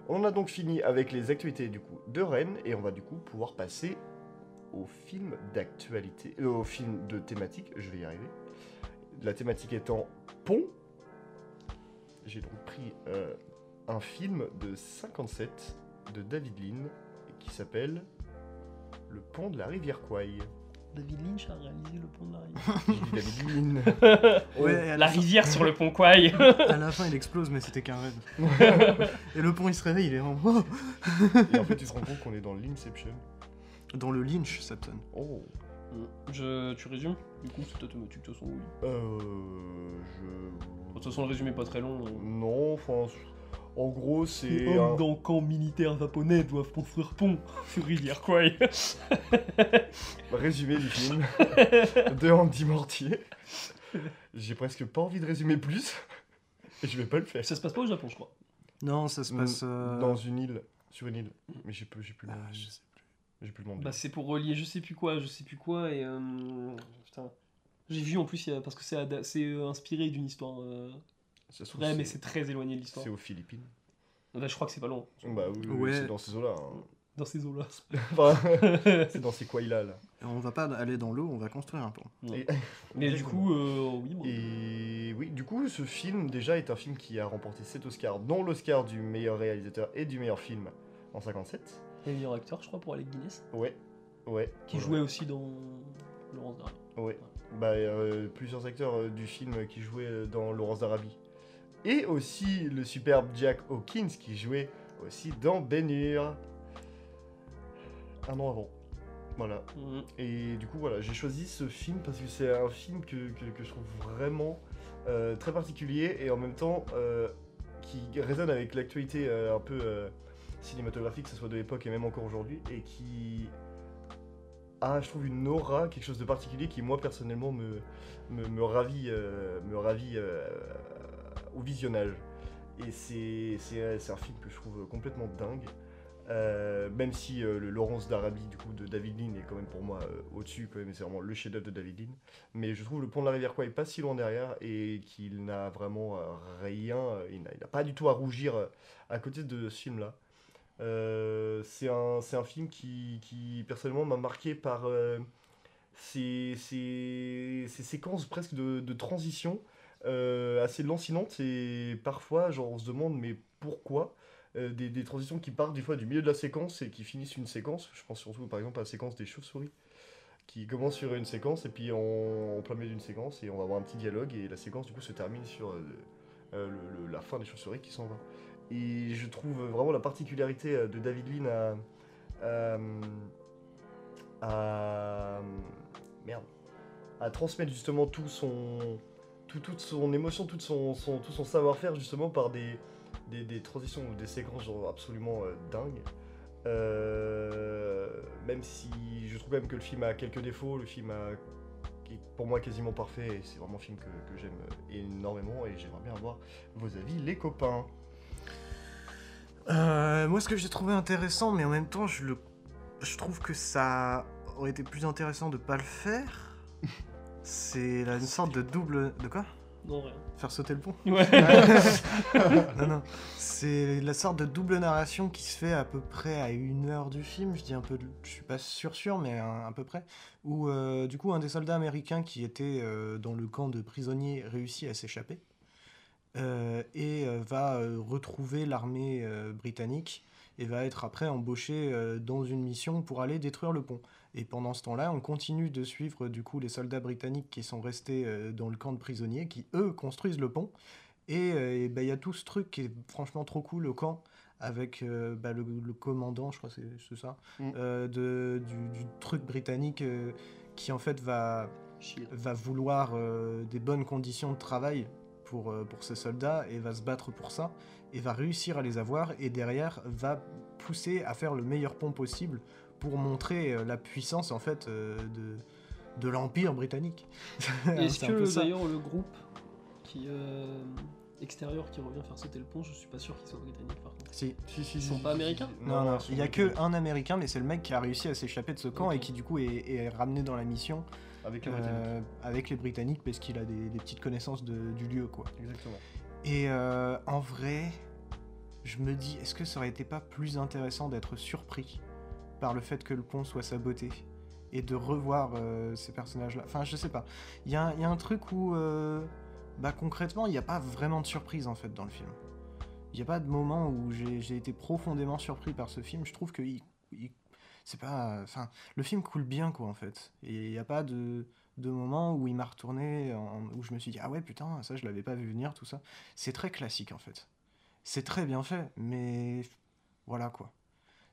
On en a donc fini avec les actualités du coup de Rennes, et on va du coup pouvoir passer aux films d'actualité, aux films de thématique, je vais y arriver. La thématique étant pont, j'ai donc pris un film de 1957 de David Lean qui s'appelle Le pont de la rivière Kwai. David Lynch a réalisé Le pont de la rivière. Ouais, la rivière sur le pont Kwai. À la fin, il explose, mais c'était qu'un rêve. Et le pont, il se réveille, il est en... Et en fait, tu te rends compte qu'on est dans l'Inception. Dans le Lynch, Septon. Oh. Tu résumes? Du coup, c'est automatique, de toute façon, oui. De toute façon, le résumé est pas très long. Non, enfin... En gros, c'est... Les hommes d'un camp militaire japonais doivent construire pont sur rivière Kwai. Résumé du film de Andy Mortier. J'ai presque pas envie de résumer plus. Et je vais pas le faire. Ça se passe pas au Japon, je crois. Non, ça se passe... Dans une île. Sur une île. Mais j'ai plus le nom. Je sais plus. J'ai plus le nom. Bah, c'est pour relier je sais plus quoi, et... Putain. J'ai vu, en plus, parce que c'est inspiré d'une histoire... Ouais, mais c'est très éloigné de l'histoire. C'est aux Philippines. Là, je crois que c'est pas loin. Bah oui, ouais. C'est dans ces eaux-là. Hein. Dans ces eaux-là. C'est dans ces quailles-là. Là. On va pas aller dans l'eau, on va construire un pont. Et... Mais du coup, oui. Bon. Et oui, du coup, ce film, déjà, est un film qui a remporté 7 Oscars, dont l'Oscar du meilleur réalisateur et du meilleur film en 1957. Et le meilleur acteur, je crois, pour Alec Guinness. Ouais. Qui jouait aussi dans Laurence d'Arabie. Ouais. Bah, plusieurs acteurs du film qui jouaient dans Laurence d'Arabie. Et aussi le superbe Jack Hawkins qui jouait aussi dans Ben-Hur un an avant. Voilà. Et du coup, voilà, j'ai choisi ce film parce que c'est un film que je trouve vraiment très particulier et en même temps qui résonne avec l'actualité un peu cinématographique, que ce soit de l'époque et même encore aujourd'hui, et qui a, je trouve, une aura, quelque chose de particulier qui, moi, personnellement, me ravit. Au visionnage, et c'est un film que je trouve complètement dingue, même si le Laurence d'Arabie du coup de David Lean est quand même pour moi au-dessus quand même, c'est vraiment le chef-d'œuvre de David Lean, mais je trouve Le pont de la rivière Kwai pas si loin derrière et qu'il n'a vraiment rien, il n'a pas du tout à rougir à côté de ce film là. C'est un film qui personnellement m'a marqué par ces séquences presque de transition assez lancinantes, et parfois genre on se demande mais pourquoi des transitions qui partent des fois du milieu de la séquence et qui finissent une séquence. Je pense surtout par exemple à la séquence des chauves-souris qui commence sur une séquence et puis on plein milieu d'une séquence et on va avoir un petit dialogue et la séquence du coup se termine sur la fin des chauves-souris qui s'en va. Et je trouve vraiment la particularité de David Lean à transmettre justement toute son émotion, tout son savoir-faire justement par des transitions ou des séquences genre absolument dingues. Même si je trouve même que le film a quelques défauts, le film est pour moi quasiment parfait et c'est vraiment un film que j'aime énormément et j'aimerais bien avoir vos avis les copains. Moi ce que j'ai trouvé intéressant, mais en même temps je trouve que ça aurait été plus intéressant de pas le faire, c'est une sorte de double... De quoi ? Non, rien. Faire sauter le pont ? Ouais. Non, c'est la sorte de double narration qui se fait à peu près à une heure du film, je dis un peu, je suis pas sûr, mais à peu près, où du coup un des soldats américains qui était dans le camp de prisonniers réussit à s'échapper et va retrouver l'armée britannique et va être après embauché dans une mission pour aller détruire le pont. Et pendant ce temps-là, on continue de suivre du coup les soldats britanniques qui sont restés dans le camp de prisonniers, qui eux construisent le pont. Et bah, y a tout ce truc qui est franchement trop cool au camp, avec le commandant, je crois que c'est ça, du truc britannique qui en fait va vouloir des bonnes conditions de travail pour ces soldats et va se battre pour ça. Et va réussir à les avoir et derrière va pousser à faire le meilleur pont possible pour montrer la puissance en fait de l'Empire britannique. Est-ce que d'ailleurs le groupe qui extérieur qui revient faire sauter le pont, je suis pas sûr qu'ils soient britanniques par contre. Si, ils sont pas américains ? Non, il y a que un américain, mais c'est le mec qui a réussi à s'échapper de ce camp, okay. Et qui du coup est ramené dans la mission avec les britanniques parce qu'il a des petites connaissances du lieu quoi. Exactement. Et en vrai, je me dis, est-ce que ça aurait été pas plus intéressant d'être surpris par le fait que le pont soit saboté et de revoir ces personnages-là ? Enfin, je sais pas. Il y a un truc où, concrètement, il n'y a pas vraiment de surprise en fait dans le film. Il n'y a pas de moment où j'ai été profondément surpris par ce film. Je trouve que c'est pas, le film coule bien quoi en fait. Et il n'y a pas de moments où il m'a retourné, où je me suis dit « Ah ouais, putain, ça, je l'avais pas vu venir, tout ça. » C'est très classique, en fait. C'est très bien fait, mais voilà, quoi.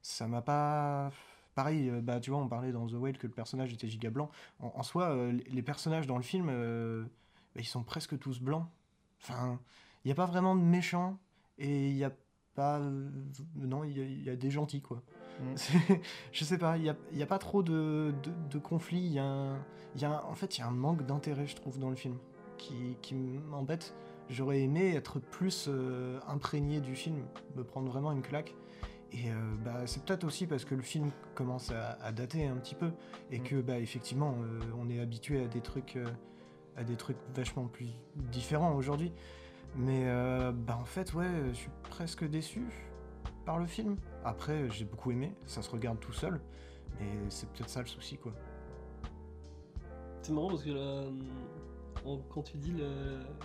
Ça m'a pas... Pareil, tu vois, on parlait dans The Whale que le personnage était giga blanc. En soi, les personnages dans le film, ils sont presque tous blancs. Enfin, il n'y a pas vraiment de méchants, et il n'y a pas... Non, il y a des gentils, quoi. Je sais pas, il n'y a pas trop de conflits, il y a un manque d'intérêt je trouve dans le film qui m'embête. J'aurais aimé être plus imprégné du film, me prendre vraiment une claque, et c'est peut-être aussi parce que le film commence à dater un petit peu et que effectivement on est habitué à des trucs vachement plus différents aujourd'hui, mais en fait ouais, je suis presque déçu par le film. Après, j'ai beaucoup aimé, ça se regarde tout seul, mais c'est peut-être ça le souci, quoi. C'est marrant parce que là, quand tu dis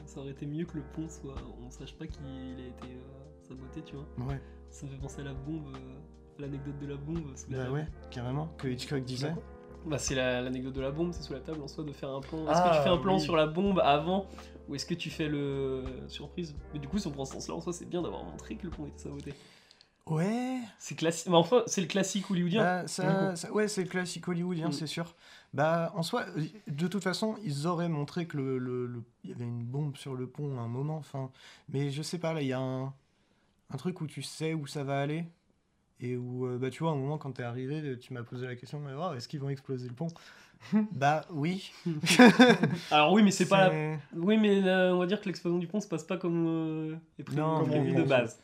ça aurait été mieux que le pont soit... On sache pas qu'il a été saboté, tu vois. Ouais. Ça me fait penser à la bombe, l'anecdote de la bombe. Ouais, carrément, que Hitchcock disait. C'est l'anecdote de la bombe, c'est sous la table en soi de faire un plan. Est-ce que tu fais un plan sur la bombe avant ou est-ce que tu fais le... surprise ? Mais du coup, si on prend ce sens-là, en soi, c'est bien d'avoir montré que le pont était saboté. Ouais. C'est classique. Mais enfin, c'est le classique hollywoodien. Ouais, c'est le classique hollywoodien, c'est sûr. En soi, de toute façon, ils auraient montré que il y avait une bombe sur le pont à un moment. Enfin, mais je sais pas, là, il y a un truc où tu sais où ça va aller et où, tu vois, à un moment quand t'es arrivé, tu m'as posé la question, mais est-ce qu'ils vont exploser le pont ? Oui. Alors oui, mais c'est pas. Oui, mais on va dire que l'explosion du pont se passe pas comme prévu de base.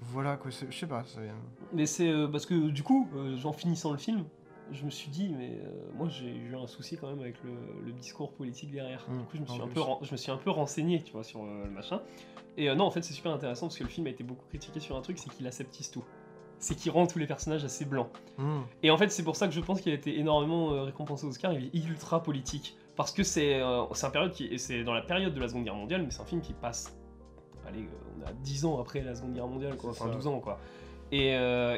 Voilà quoi, je sais pas, ça vient. Mais c'est parce que du coup, en finissant le film, je me suis dit, mais moi j'ai eu un souci quand même avec le discours politique derrière. Du coup, je me suis un peu renseigné, tu vois, sur le machin. Et non, en fait, c'est super intéressant parce que le film a été beaucoup critiqué sur un truc, c'est qu'il aseptise tout. c'est qu'il rend tous les personnages assez blancs. Mmh. Et en fait, c'est pour ça que je pense qu'il a été énormément récompensé aux Oscars. Il est ultra politique. Parce que c'est dans la période de la Seconde Guerre mondiale, mais c'est un film qui passe, allez, on a 10 ans après la Seconde Guerre mondiale, quoi, enfin 12 ans, quoi. Et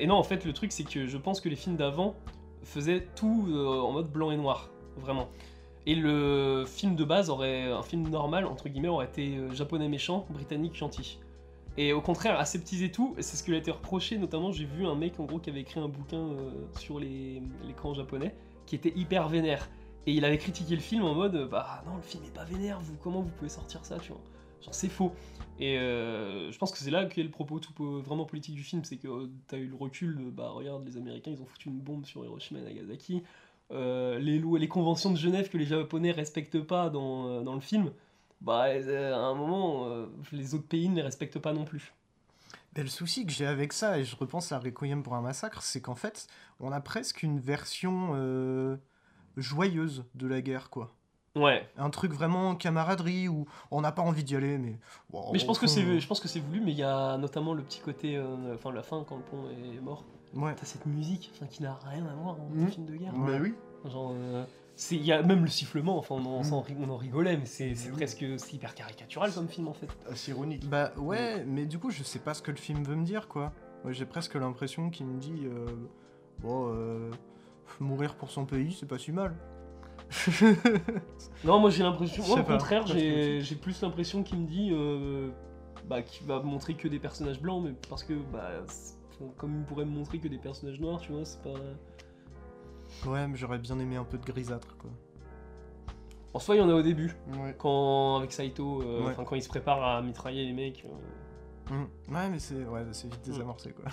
non, en fait, le truc, c'est que je pense que les films d'avant faisaient tout en mode blanc et noir, vraiment. Et le film de base un film normal, entre guillemets, aurait été japonais méchant, britannique gentil. Et au contraire, aseptiser tout, c'est ce qui lui a été reproché, notamment j'ai vu un mec en gros qui avait écrit un bouquin sur les clans japonais, qui était hyper vénère. Et il avait critiqué le film en mode « Bah non, le film est pas vénère, comment vous pouvez sortir ça ?» tu vois. Genre c'est faux. Et je pense que c'est là qu'est le propos vraiment politique du film, c'est que t'as eu le recul de « Bah regarde, les Américains, ils ont foutu une bombe sur Hiroshima et Nagasaki. Les conventions de Genève que les Japonais respectent pas dans le film. » Bah, à un moment, les autres pays ne les respectent pas non plus. Ben, le souci que j'ai avec ça, et je repense à Requiem pour un massacre, c'est qu'en fait, on a presque une version joyeuse de la guerre, quoi. Ouais. Un truc vraiment camaraderie, où on n'a pas envie d'y aller, mais... Wow, mais je pense que c'est voulu, mais il y a notamment le petit côté... Enfin, la fin, quand le pont est mort. Ouais. T'as cette musique qui n'a rien à voir dans un film de guerre. Ouais. Bah oui. Genre... Il y a même le sifflement, enfin on en rigolait, mais c'est presque hyper caricatural comme film en fait. C'est ironique. Bah ouais, mais du coup je sais pas ce que le film veut me dire quoi. Moi j'ai presque l'impression qu'il me dit mourir pour son pays c'est pas si mal. Non moi j'ai l'impression, moi au contraire j'ai plus l'impression qu'il me dit qu'il va montrer que des personnages blancs, mais parce que comme il pourrait me montrer que des personnages noirs, tu vois, c'est pas... Ouais, mais j'aurais bien aimé un peu de grisâtre, quoi. En soi, il y en a au début, quand avec Saito, quand il se prépare à mitrailler les mecs. Ouais, mais c'est vite désamorcé, quoi.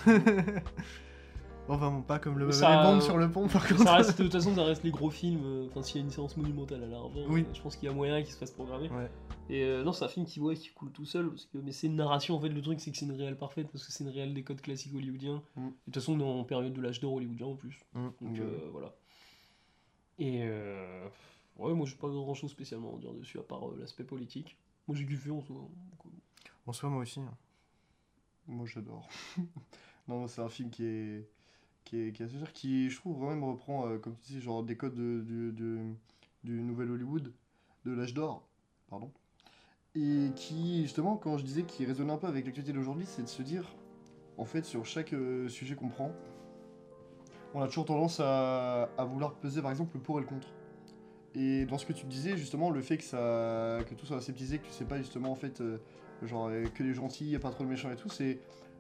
Enfin, pas comme les bombes sur le pont, par contre. De toute façon, ça reste les gros films. Enfin, s'il y a une séance monumentale à l'arbre, je pense qu'il y a moyen qu'ils se fassent programmer. Ouais. Et non, c'est un film qui coule tout seul, parce que, mais c'est une narration, en fait, le truc, c'est que c'est une réelle parfaite, parce que c'est une réelle des codes classiques hollywoodiens. De toute façon, on est en période de l'âge d'or hollywoodien, en plus. Donc, voilà. Et... ouais, moi, j'ai pas grand-chose spécialement à dire dessus, à part l'aspect politique. Moi, j'ai kiffé, en soi. En soi, moi aussi. Moi, j'adore. Non, c'est un film qui est assez cher, qui, je trouve, vraiment reprend, comme tu dis, genre des codes du nouvel Hollywood, de l'âge d'or, pardon. Et qui, justement, quand je disais qu'il résonnait un peu avec l'actualité d'aujourd'hui, c'est de se dire, en fait, sur chaque sujet qu'on prend, on a toujours tendance à vouloir peser, par exemple, le pour et le contre. Et dans ce que tu disais, justement, le fait que tout soit aseptisé, que tu sais pas, justement, en fait, que les gentils, pas trop le méchant et tout, c'est...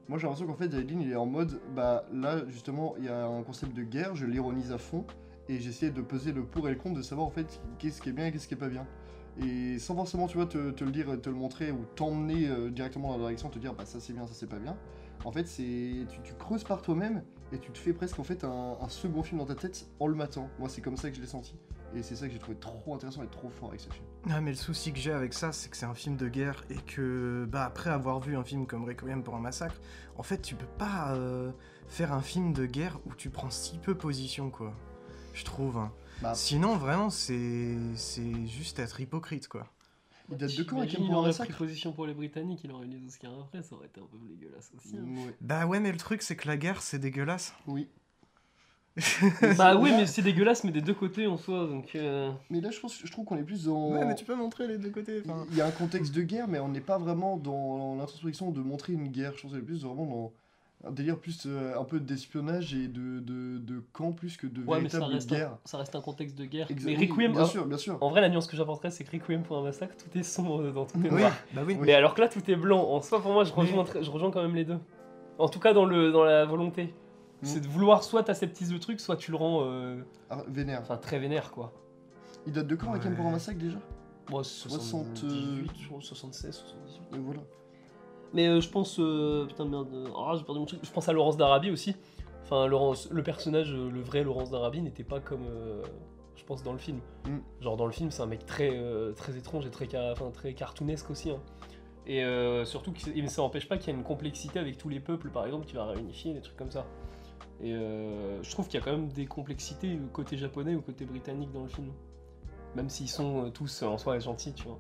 Moi, j'ai l'impression qu'en fait, David Lean, il est en mode, là, justement, il y a un concept de guerre, je l'ironise à fond, et j'essaie de peser le pour et le contre, de savoir, en fait, qu'est-ce qui est bien et qu'est-ce qui est pas bien. Et sans forcément, tu vois, te le dire, te le montrer ou t'emmener directement dans la direction, te dire ça c'est bien, ça c'est pas bien. En fait, tu creuses par toi-même et tu te fais presque en fait un second film dans ta tête en le matant. Moi, c'est comme ça que je l'ai senti. Et c'est ça que j'ai trouvé trop intéressant et trop fort avec ce film. Ah, mais le souci que j'ai avec ça, c'est que c'est un film de guerre et que, après avoir vu un film comme Requiem pour un massacre, en fait, tu peux pas faire un film de guerre où tu prends si peu position, quoi. Je trouve. Sinon, vraiment, c'est juste être hypocrite, quoi. Il date de quand, il aurait pris position pour les Britanniques, il aurait eu les Oscars après, ça aurait été un peu dégueulasse aussi. Bah ouais, mais le truc, c'est que la guerre, c'est dégueulasse. Oui. Bah oui, mais c'est dégueulasse, mais des deux côtés, en soi, donc... Mais là, je trouve qu'on est plus dans... Ouais, mais tu peux montrer les deux côtés, enfin... Il y a un contexte de guerre, mais on n'est pas vraiment dans l'introspection de montrer une guerre, je pense qu'on est plus vraiment dans... un délire plus un peu d'espionnage et de camp plus que de véritable guerre. Ça reste un contexte de guerre. Exactement. Mais Requiem, bien sûr. En vrai, la nuance que j'apporterais, c'est que Requiem pour un massacre, tout est sombre dedans, tout est noir. Bah oui. Mais alors que là, tout est blanc. En soi, pour moi, je rejoins quand même les deux. En tout cas, dans la volonté. C'est de vouloir soit t'aseptiser le truc, soit tu le rends... vénère. Enfin, très vénère, quoi. Il date de quand, Requiem pour un massacre, déjà ? Moi, 78, 76, 78. Et voilà. Mais je pense... putain de merde... j'ai perdu mon truc. Je pense à Laurence d'Arabie aussi. Enfin, le personnage, le vrai Laurence d'Arabie, n'était pas comme... je pense dans le film. Genre dans le film, c'est un mec très étrange et très cartoonesque aussi. Hein. Et surtout, ça n'empêche pas qu'il y a une complexité avec tous les peuples, par exemple, qui va réunifier, des trucs comme ça. Et je trouve qu'il y a quand même des complexités côté japonais ou côté britannique dans le film. Même s'ils sont tous en soi gentils, tu vois.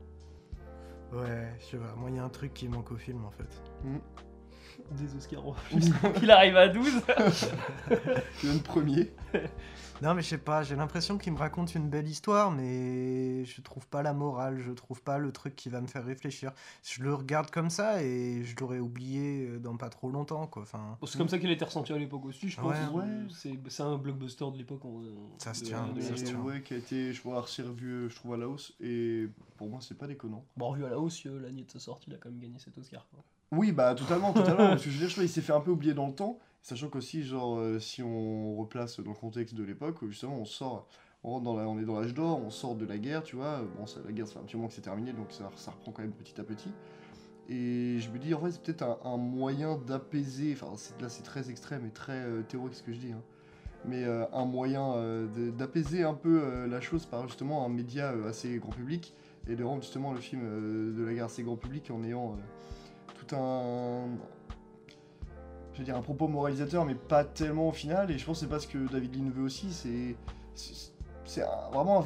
Ouais, je sais pas, moi il y a un truc qui manque au film en fait. des Oscars en plus. Donc il arrive à 12. Il donne premier. Non mais je sais pas, j'ai l'impression qu'il me raconte une belle histoire, mais je trouve pas la morale, je trouve pas le truc qui va me faire réfléchir. Je le regarde comme ça et je l'aurais oublié dans pas trop longtemps, quoi. Enfin, c'est comme ça qu'il était ressenti à l'époque aussi, je pense. Ouais, c'est un blockbuster de l'époque. Ça se tient. Ouais, qui a été, je vois, revu, je trouve, à la hausse, et pour moi c'est pas déconnant. Bon, revu à la hausse, l'année de sa sortie, il a quand même gagné cet Oscar, quoi. Oui, bah totalement. Parce que je veux dire, je crois qu'il s'est fait un peu oublier dans le temps. Sachant qu'aussi, genre, si on replace dans le contexte de l'époque, justement, on est dans l'âge d'or, on sort de la guerre, tu vois. Bon, ça, la guerre, ça fait un petit moment que c'est terminé, donc ça reprend quand même petit à petit. Et je me dis, en fait, c'est peut-être un moyen d'apaiser, enfin, là, c'est très extrême et très théorique ce que je dis, hein, mais un moyen d'apaiser un peu la chose par, justement, un média assez grand public, et de rendre, justement, le film de la guerre assez grand public en ayant tout un... je veux dire, un propos moralisateur, mais pas tellement au final, et je pense que c'est pas ce que David Lean veut aussi, c'est vraiment,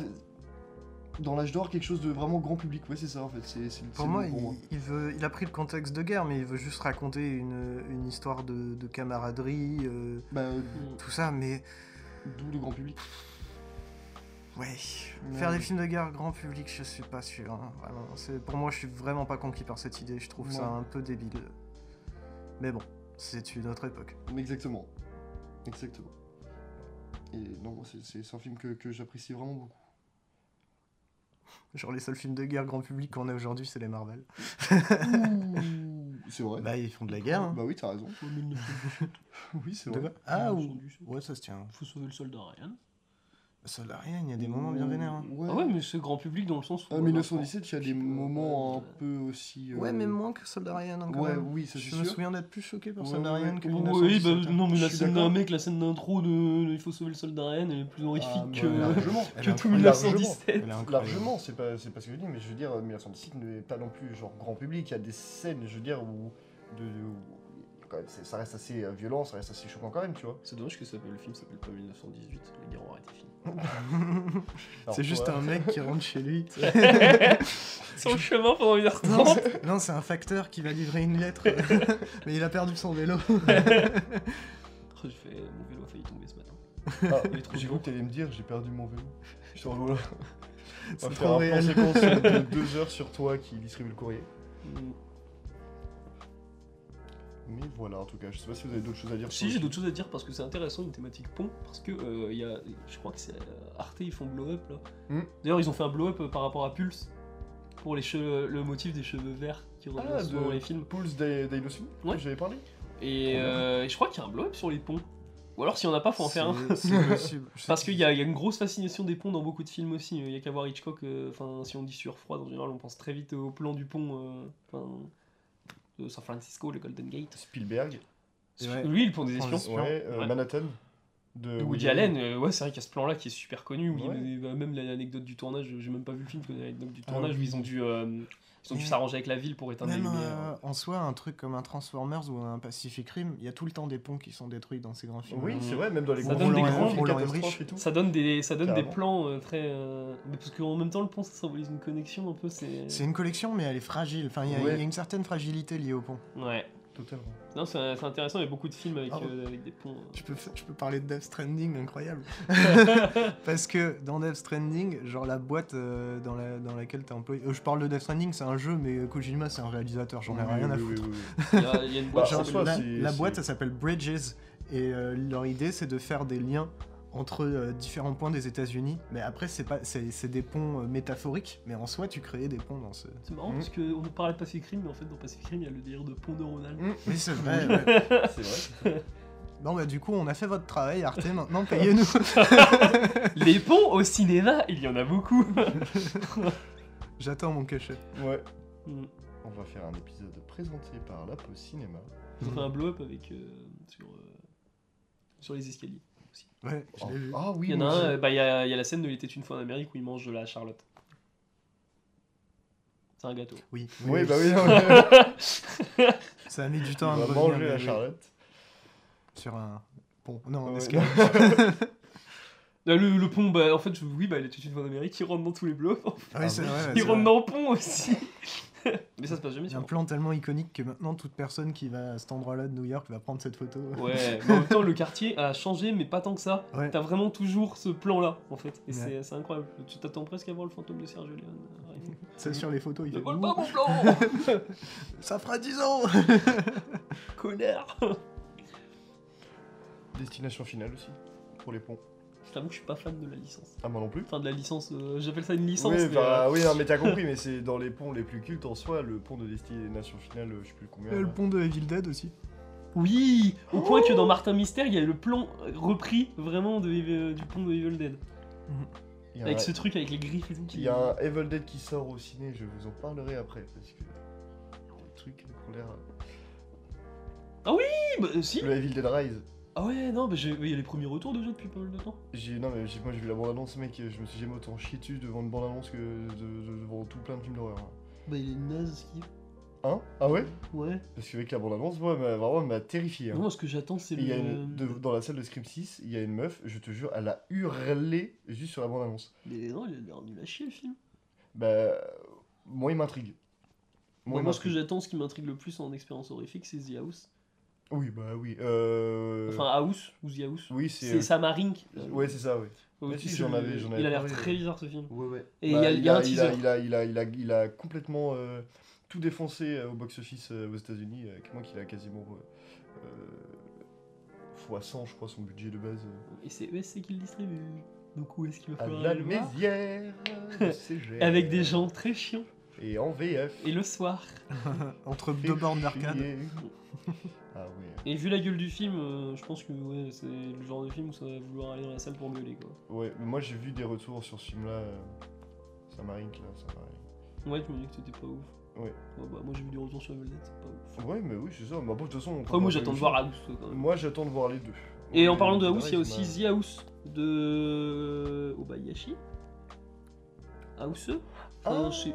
dans l'âge d'or, quelque chose de vraiment grand public, ouais c'est ça en fait, c'est pour moi, il a pris le contexte de guerre, mais il veut juste raconter une histoire de camaraderie, tout ça, mais... D'où le grand public. Ouais, faire des films de guerre grand public, je suis pas sûr, hein. Vraiment, pour moi je suis vraiment pas conquis par cette idée, je trouve ça un peu débile, mais bon. C'est une autre époque. Exactement. Exactement. Et non, c'est un film que j'apprécie vraiment beaucoup. Genre les seuls films de guerre grand public qu'on a aujourd'hui, c'est les Marvel. C'est vrai. Bah ils font de la guerre. Hein. Bah oui, t'as raison. Oui, c'est vrai. Ah ouais, ça se tient. Faut sauver le soldat Ryan. Le soldat Ryan, il y a des moments bien vénères. Hein. Ouais. Ah ouais, mais c'est grand public dans le sens où... 1917, il y a des moments un peu aussi... Ouais, mais moins que Soldat Ryan, hein, quand même. Oui, ça c'est sûr. Je me souviens d'être plus choqué par Soldat Ryan que 1917. Oui, bah non, mais la scène d'intro de « Il faut sauver le Soldat Ryan », elle est plus horrifique que tout 1917. Largement, c'est pas ce que je dis, mais je veux dire, 1917 n'est pas non plus genre grand public. Il y a des scènes, je veux dire, où... ça reste assez violent, ça reste assez choquant quand même, tu vois. C'est dommage que le film s'appelle pas 1918, les guerres auraient été finies. C'est juste un mec qui rentre chez lui. Son chemin pendant 1h30. Non, c'est un facteur qui va livrer une lettre, mais il a perdu son vélo. Mon vélo a failli tomber ce matin. J'ai cru que t'allais me dire, j'ai perdu mon vélo. Je te revois là. C'est trop réel. On va faire un plan séquence de 2 heures sur toi qui distribue le courrier. Mais voilà, en tout cas, je sais pas si vous avez d'autres choses à dire. Si, j'ai d'autres choses à dire parce que c'est intéressant, une thématique pont, parce que je crois que c'est Arte, ils font blow-up là. D'ailleurs, ils ont fait un blow-up par rapport à Pulse, pour le motif des cheveux verts qui reviennent dans les films. Pulse d'Ailosumi, j'avais parlé. Et je crois qu'il y a un blow-up sur les ponts. Ou alors, s'il n'y en a pas, faut en faire un. C'est possible. Parce qu'il y a une grosse fascination des ponts dans beaucoup de films aussi. Il n'y a qu'à voir Hitchcock, si on dit sur froid, en général, on pense très vite au plan du pont. De San Francisco, le Golden Gate. Spielberg. Lui, le pont des espions. Ouais, Manhattan. De Woody Allen. C'est vrai qu'il y a ce plan-là qui est super connu. Même l'anecdote du tournage, j'ai même pas vu le film, l'anecdote du tournage où ils ont dû s'arranger avec la ville pour éteindre les lumières. En soi, un truc comme un Transformers ou un Pacific Rim, il y a tout le temps des ponts qui sont détruits dans ces grands films. Oui, c'est vrai, même dans les grands films. Ça donne des plans très... Mais parce qu'en même temps, le pont, ça symbolise une connexion un peu. C'est une connexion, mais elle est fragile. Enfin, il y a une certaine fragilité liée au pont. Ouais. Totalement. Non, c'est intéressant, il y a beaucoup de films avec des ponts. Je peux parler de Death Stranding, incroyable. Parce que dans Death Stranding, genre la boîte dans laquelle t'es employé... je parle de Death Stranding, c'est un jeu, mais Kojima, c'est un réalisateur, j'en ai rien à foutre. Il y a une boîte, la boîte, ça s'appelle Bridges, et leur idée, c'est de faire des liens entre différents points des États-Unis, mais après c'est des ponts métaphoriques, mais en soi tu crées des ponts dans ce... C'est marrant parce qu'on parlait de Pacific Rim, mais en fait dans Pacific Rim il y a le délire de pont neuronal. Oui c'est vrai, c'est vrai. Non bah du coup on a fait votre travail Arte, maintenant payez-nous. Les ponts au cinéma, il y en a beaucoup. J'attends mon cachet. Ouais. On va faire un épisode présenté par Lap au cinéma. On fait un blow-up avec sur les escaliers. Ouais, je l'ai vu. Ah oui, il y en a un, il y a la scène de Il était une fois en Amérique où il mange de la charlotte. C'est un gâteau. Oui, bah oui. Ça a mis du temps à me manger la charlotte. Sur un pont. Non, escalier. Le pont, en fait, Il était une fois en Amérique, il rentre dans tous les blocs. En fait. Ah oui, c'est vrai. Il rentre dans le pont aussi. Mais ça se passe jamais. C'est un plan tellement iconique que maintenant toute personne qui va à cet endroit-là de New York va prendre cette photo. Ouais, mais en même temps le quartier a changé, mais pas tant que ça. Ouais. T'as vraiment toujours ce plan-là en fait, et c'est incroyable. Tu t'attends presque à voir le fantôme de Sergio Leone. C'est sur les photos. Il ne vole pas mon plan. Ça fera 10 ans. Connard. Destination finale aussi pour les ponts. Je t'avoue que je suis pas fan de la licence. Ah, moi non plus. Enfin, de la licence, j'appelle ça une licence. Oui, mais, non, mais t'as compris, mais c'est dans les ponts les plus cultes en soi, le pont de Destination Finale, je sais plus combien. Le pont de Evil Dead aussi. Oui, au point que dans Martin Mystère, il y a le plan repris vraiment du pont de Evil Dead. Mm-hmm. Avec ce truc avec les griffes et tout. Il y a un Evil Dead qui sort au ciné, je vous en parlerai après, parce que le truc qu'on l'air. Ah oui, bah si. Le Evil Dead Rise. Ah ouais, non, mais il y a les premiers retours déjà depuis pas mal de temps. Moi j'ai vu la bande-annonce, mec, je me suis jamais autant chié dessus devant une bande-annonce que devant tout plein de films d'horreur. Bah il est naze, Skip. Hein? Ah ouais? Ouais. Parce que avec la bande-annonce, moi, vraiment, elle m'a terrifié. Hein. Non, ce que j'attends, c'est le... dans la salle de Scream 6, il y a une meuf, je te jure, elle a hurlé juste sur la bande-annonce. Mais non, il a l'air nul à chier, le film. Bah, moi, il m'intrigue. Moi, ce que j'attends, ce qui m'intrigue le plus en expérience horrifique, c'est The House. Oui, bah oui. Enfin, House ou The House. Oui, c'est Samarink. Ouais, c'est ça, oui. Ouais, si, j'en avais. Il a l'air très bizarre ce film. Ouais, ouais. Et bah, il y a un teaser. Il a complètement tout défoncé au box-office aux États-Unis. Moi qu'il a quasiment fois 100, je crois, son budget de base. Et c'est ESC qui le distribue. Donc où est-ce qu'il va falloir le voir ? À la Mézières. Avec des gens très chiants. Et en VF. Et le soir. Entre deux bornes d'arcade. Ah oui. Et vu la gueule du film, je pense que ouais, c'est le genre de film où ça va vouloir aller dans la salle pour gueuler quoi. Ouais, mais moi j'ai vu des retours sur ce film là, Samarine. Ouais, tu m'as dit que c'était pas ouf. Ouais. Oh, bah, moi j'ai vu des retours sur Evil Dead, c'est pas ouf. Ouais, mais oui, c'est ça. Bah, bon, de toute façon, on moi j'attends de voir House quand même. Moi j'attends de voir les deux. Et en parlant de House, il y a aussi The House de Obayashi. House. Aozu.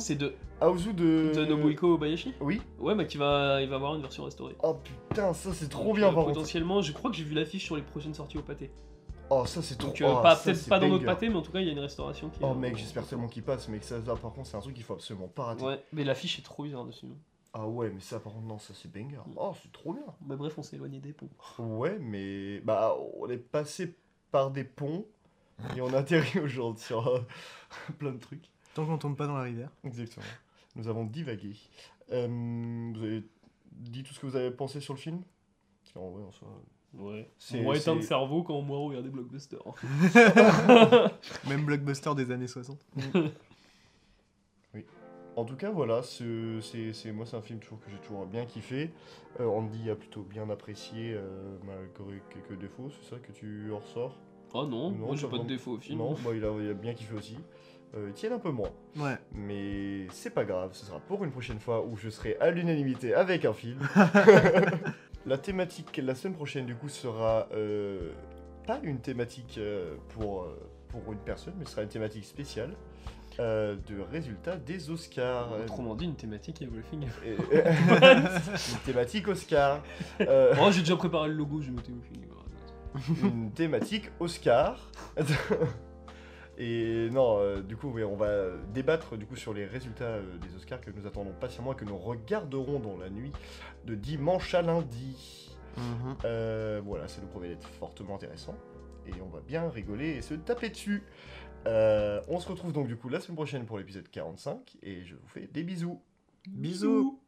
C'est de Aozu de Nobuhiko Obayashi. Oui. Ouais, mais il va avoir une version restaurée. Oh putain, ça c'est trop bien par contre. Potentiellement, je crois que j'ai vu l'affiche sur les prochaines sorties au pâté. Oh, ça c'est trop bien. Peut-être pas dans notre pâté, mais en tout cas, il y a une restauration qui. Oh mec, j'espère tellement qu'il passe, mais ça là par contre, c'est un truc qu'il faut absolument pas rater. Ouais, mais l'affiche est trop bizarre dessus. Ah ouais, mais ça par contre, non, ça c'est banger. Ouais. Oh, c'est trop bien. Bah bref, on s'est éloigné des ponts. Ouais, mais bah on est passé par des ponts. Et on atterrit aujourd'hui sur plein de trucs. Tant qu'on tombe pas dans la rivière. Exactement. Nous avons divagué. Vous avez dit tout ce que vous avez pensé sur le film ? En vrai, en soi... Ouais. C'est moins éteint de cerveau quand moi on regardait Blockbuster. Même Blockbuster des années 60. Oui. En tout cas, voilà. Moi, c'est un film toujours que j'ai toujours bien kiffé. Andy a plutôt bien apprécié, malgré quelques défauts. C'est ça que tu en ressors ? Oh non, moi j'ai pas de défaut au film. Non, moi il a bien kiffé aussi. Étienne un peu moins. Ouais. Mais c'est pas grave, ce sera pour une prochaine fois où je serai à l'unanimité avec un film. La thématique la semaine prochaine du coup sera pas une thématique pour une personne, mais ce sera une thématique spéciale de résultats des Oscars. Autrement dit, une thématique Everything. Une thématique Oscar. Oh, j'ai déjà préparé le logo, j'ai noté Everything. Une thématique Oscar. Et non, du coup, on va débattre du coup sur les résultats des Oscars que nous attendons patiemment et que nous regarderons dans la nuit de dimanche à lundi. Voilà, ça nous promet d'être fortement intéressant et on va bien rigoler et se taper dessus. On se retrouve donc du coup la semaine prochaine pour l'épisode 45 et je vous fais des bisous. Bisous.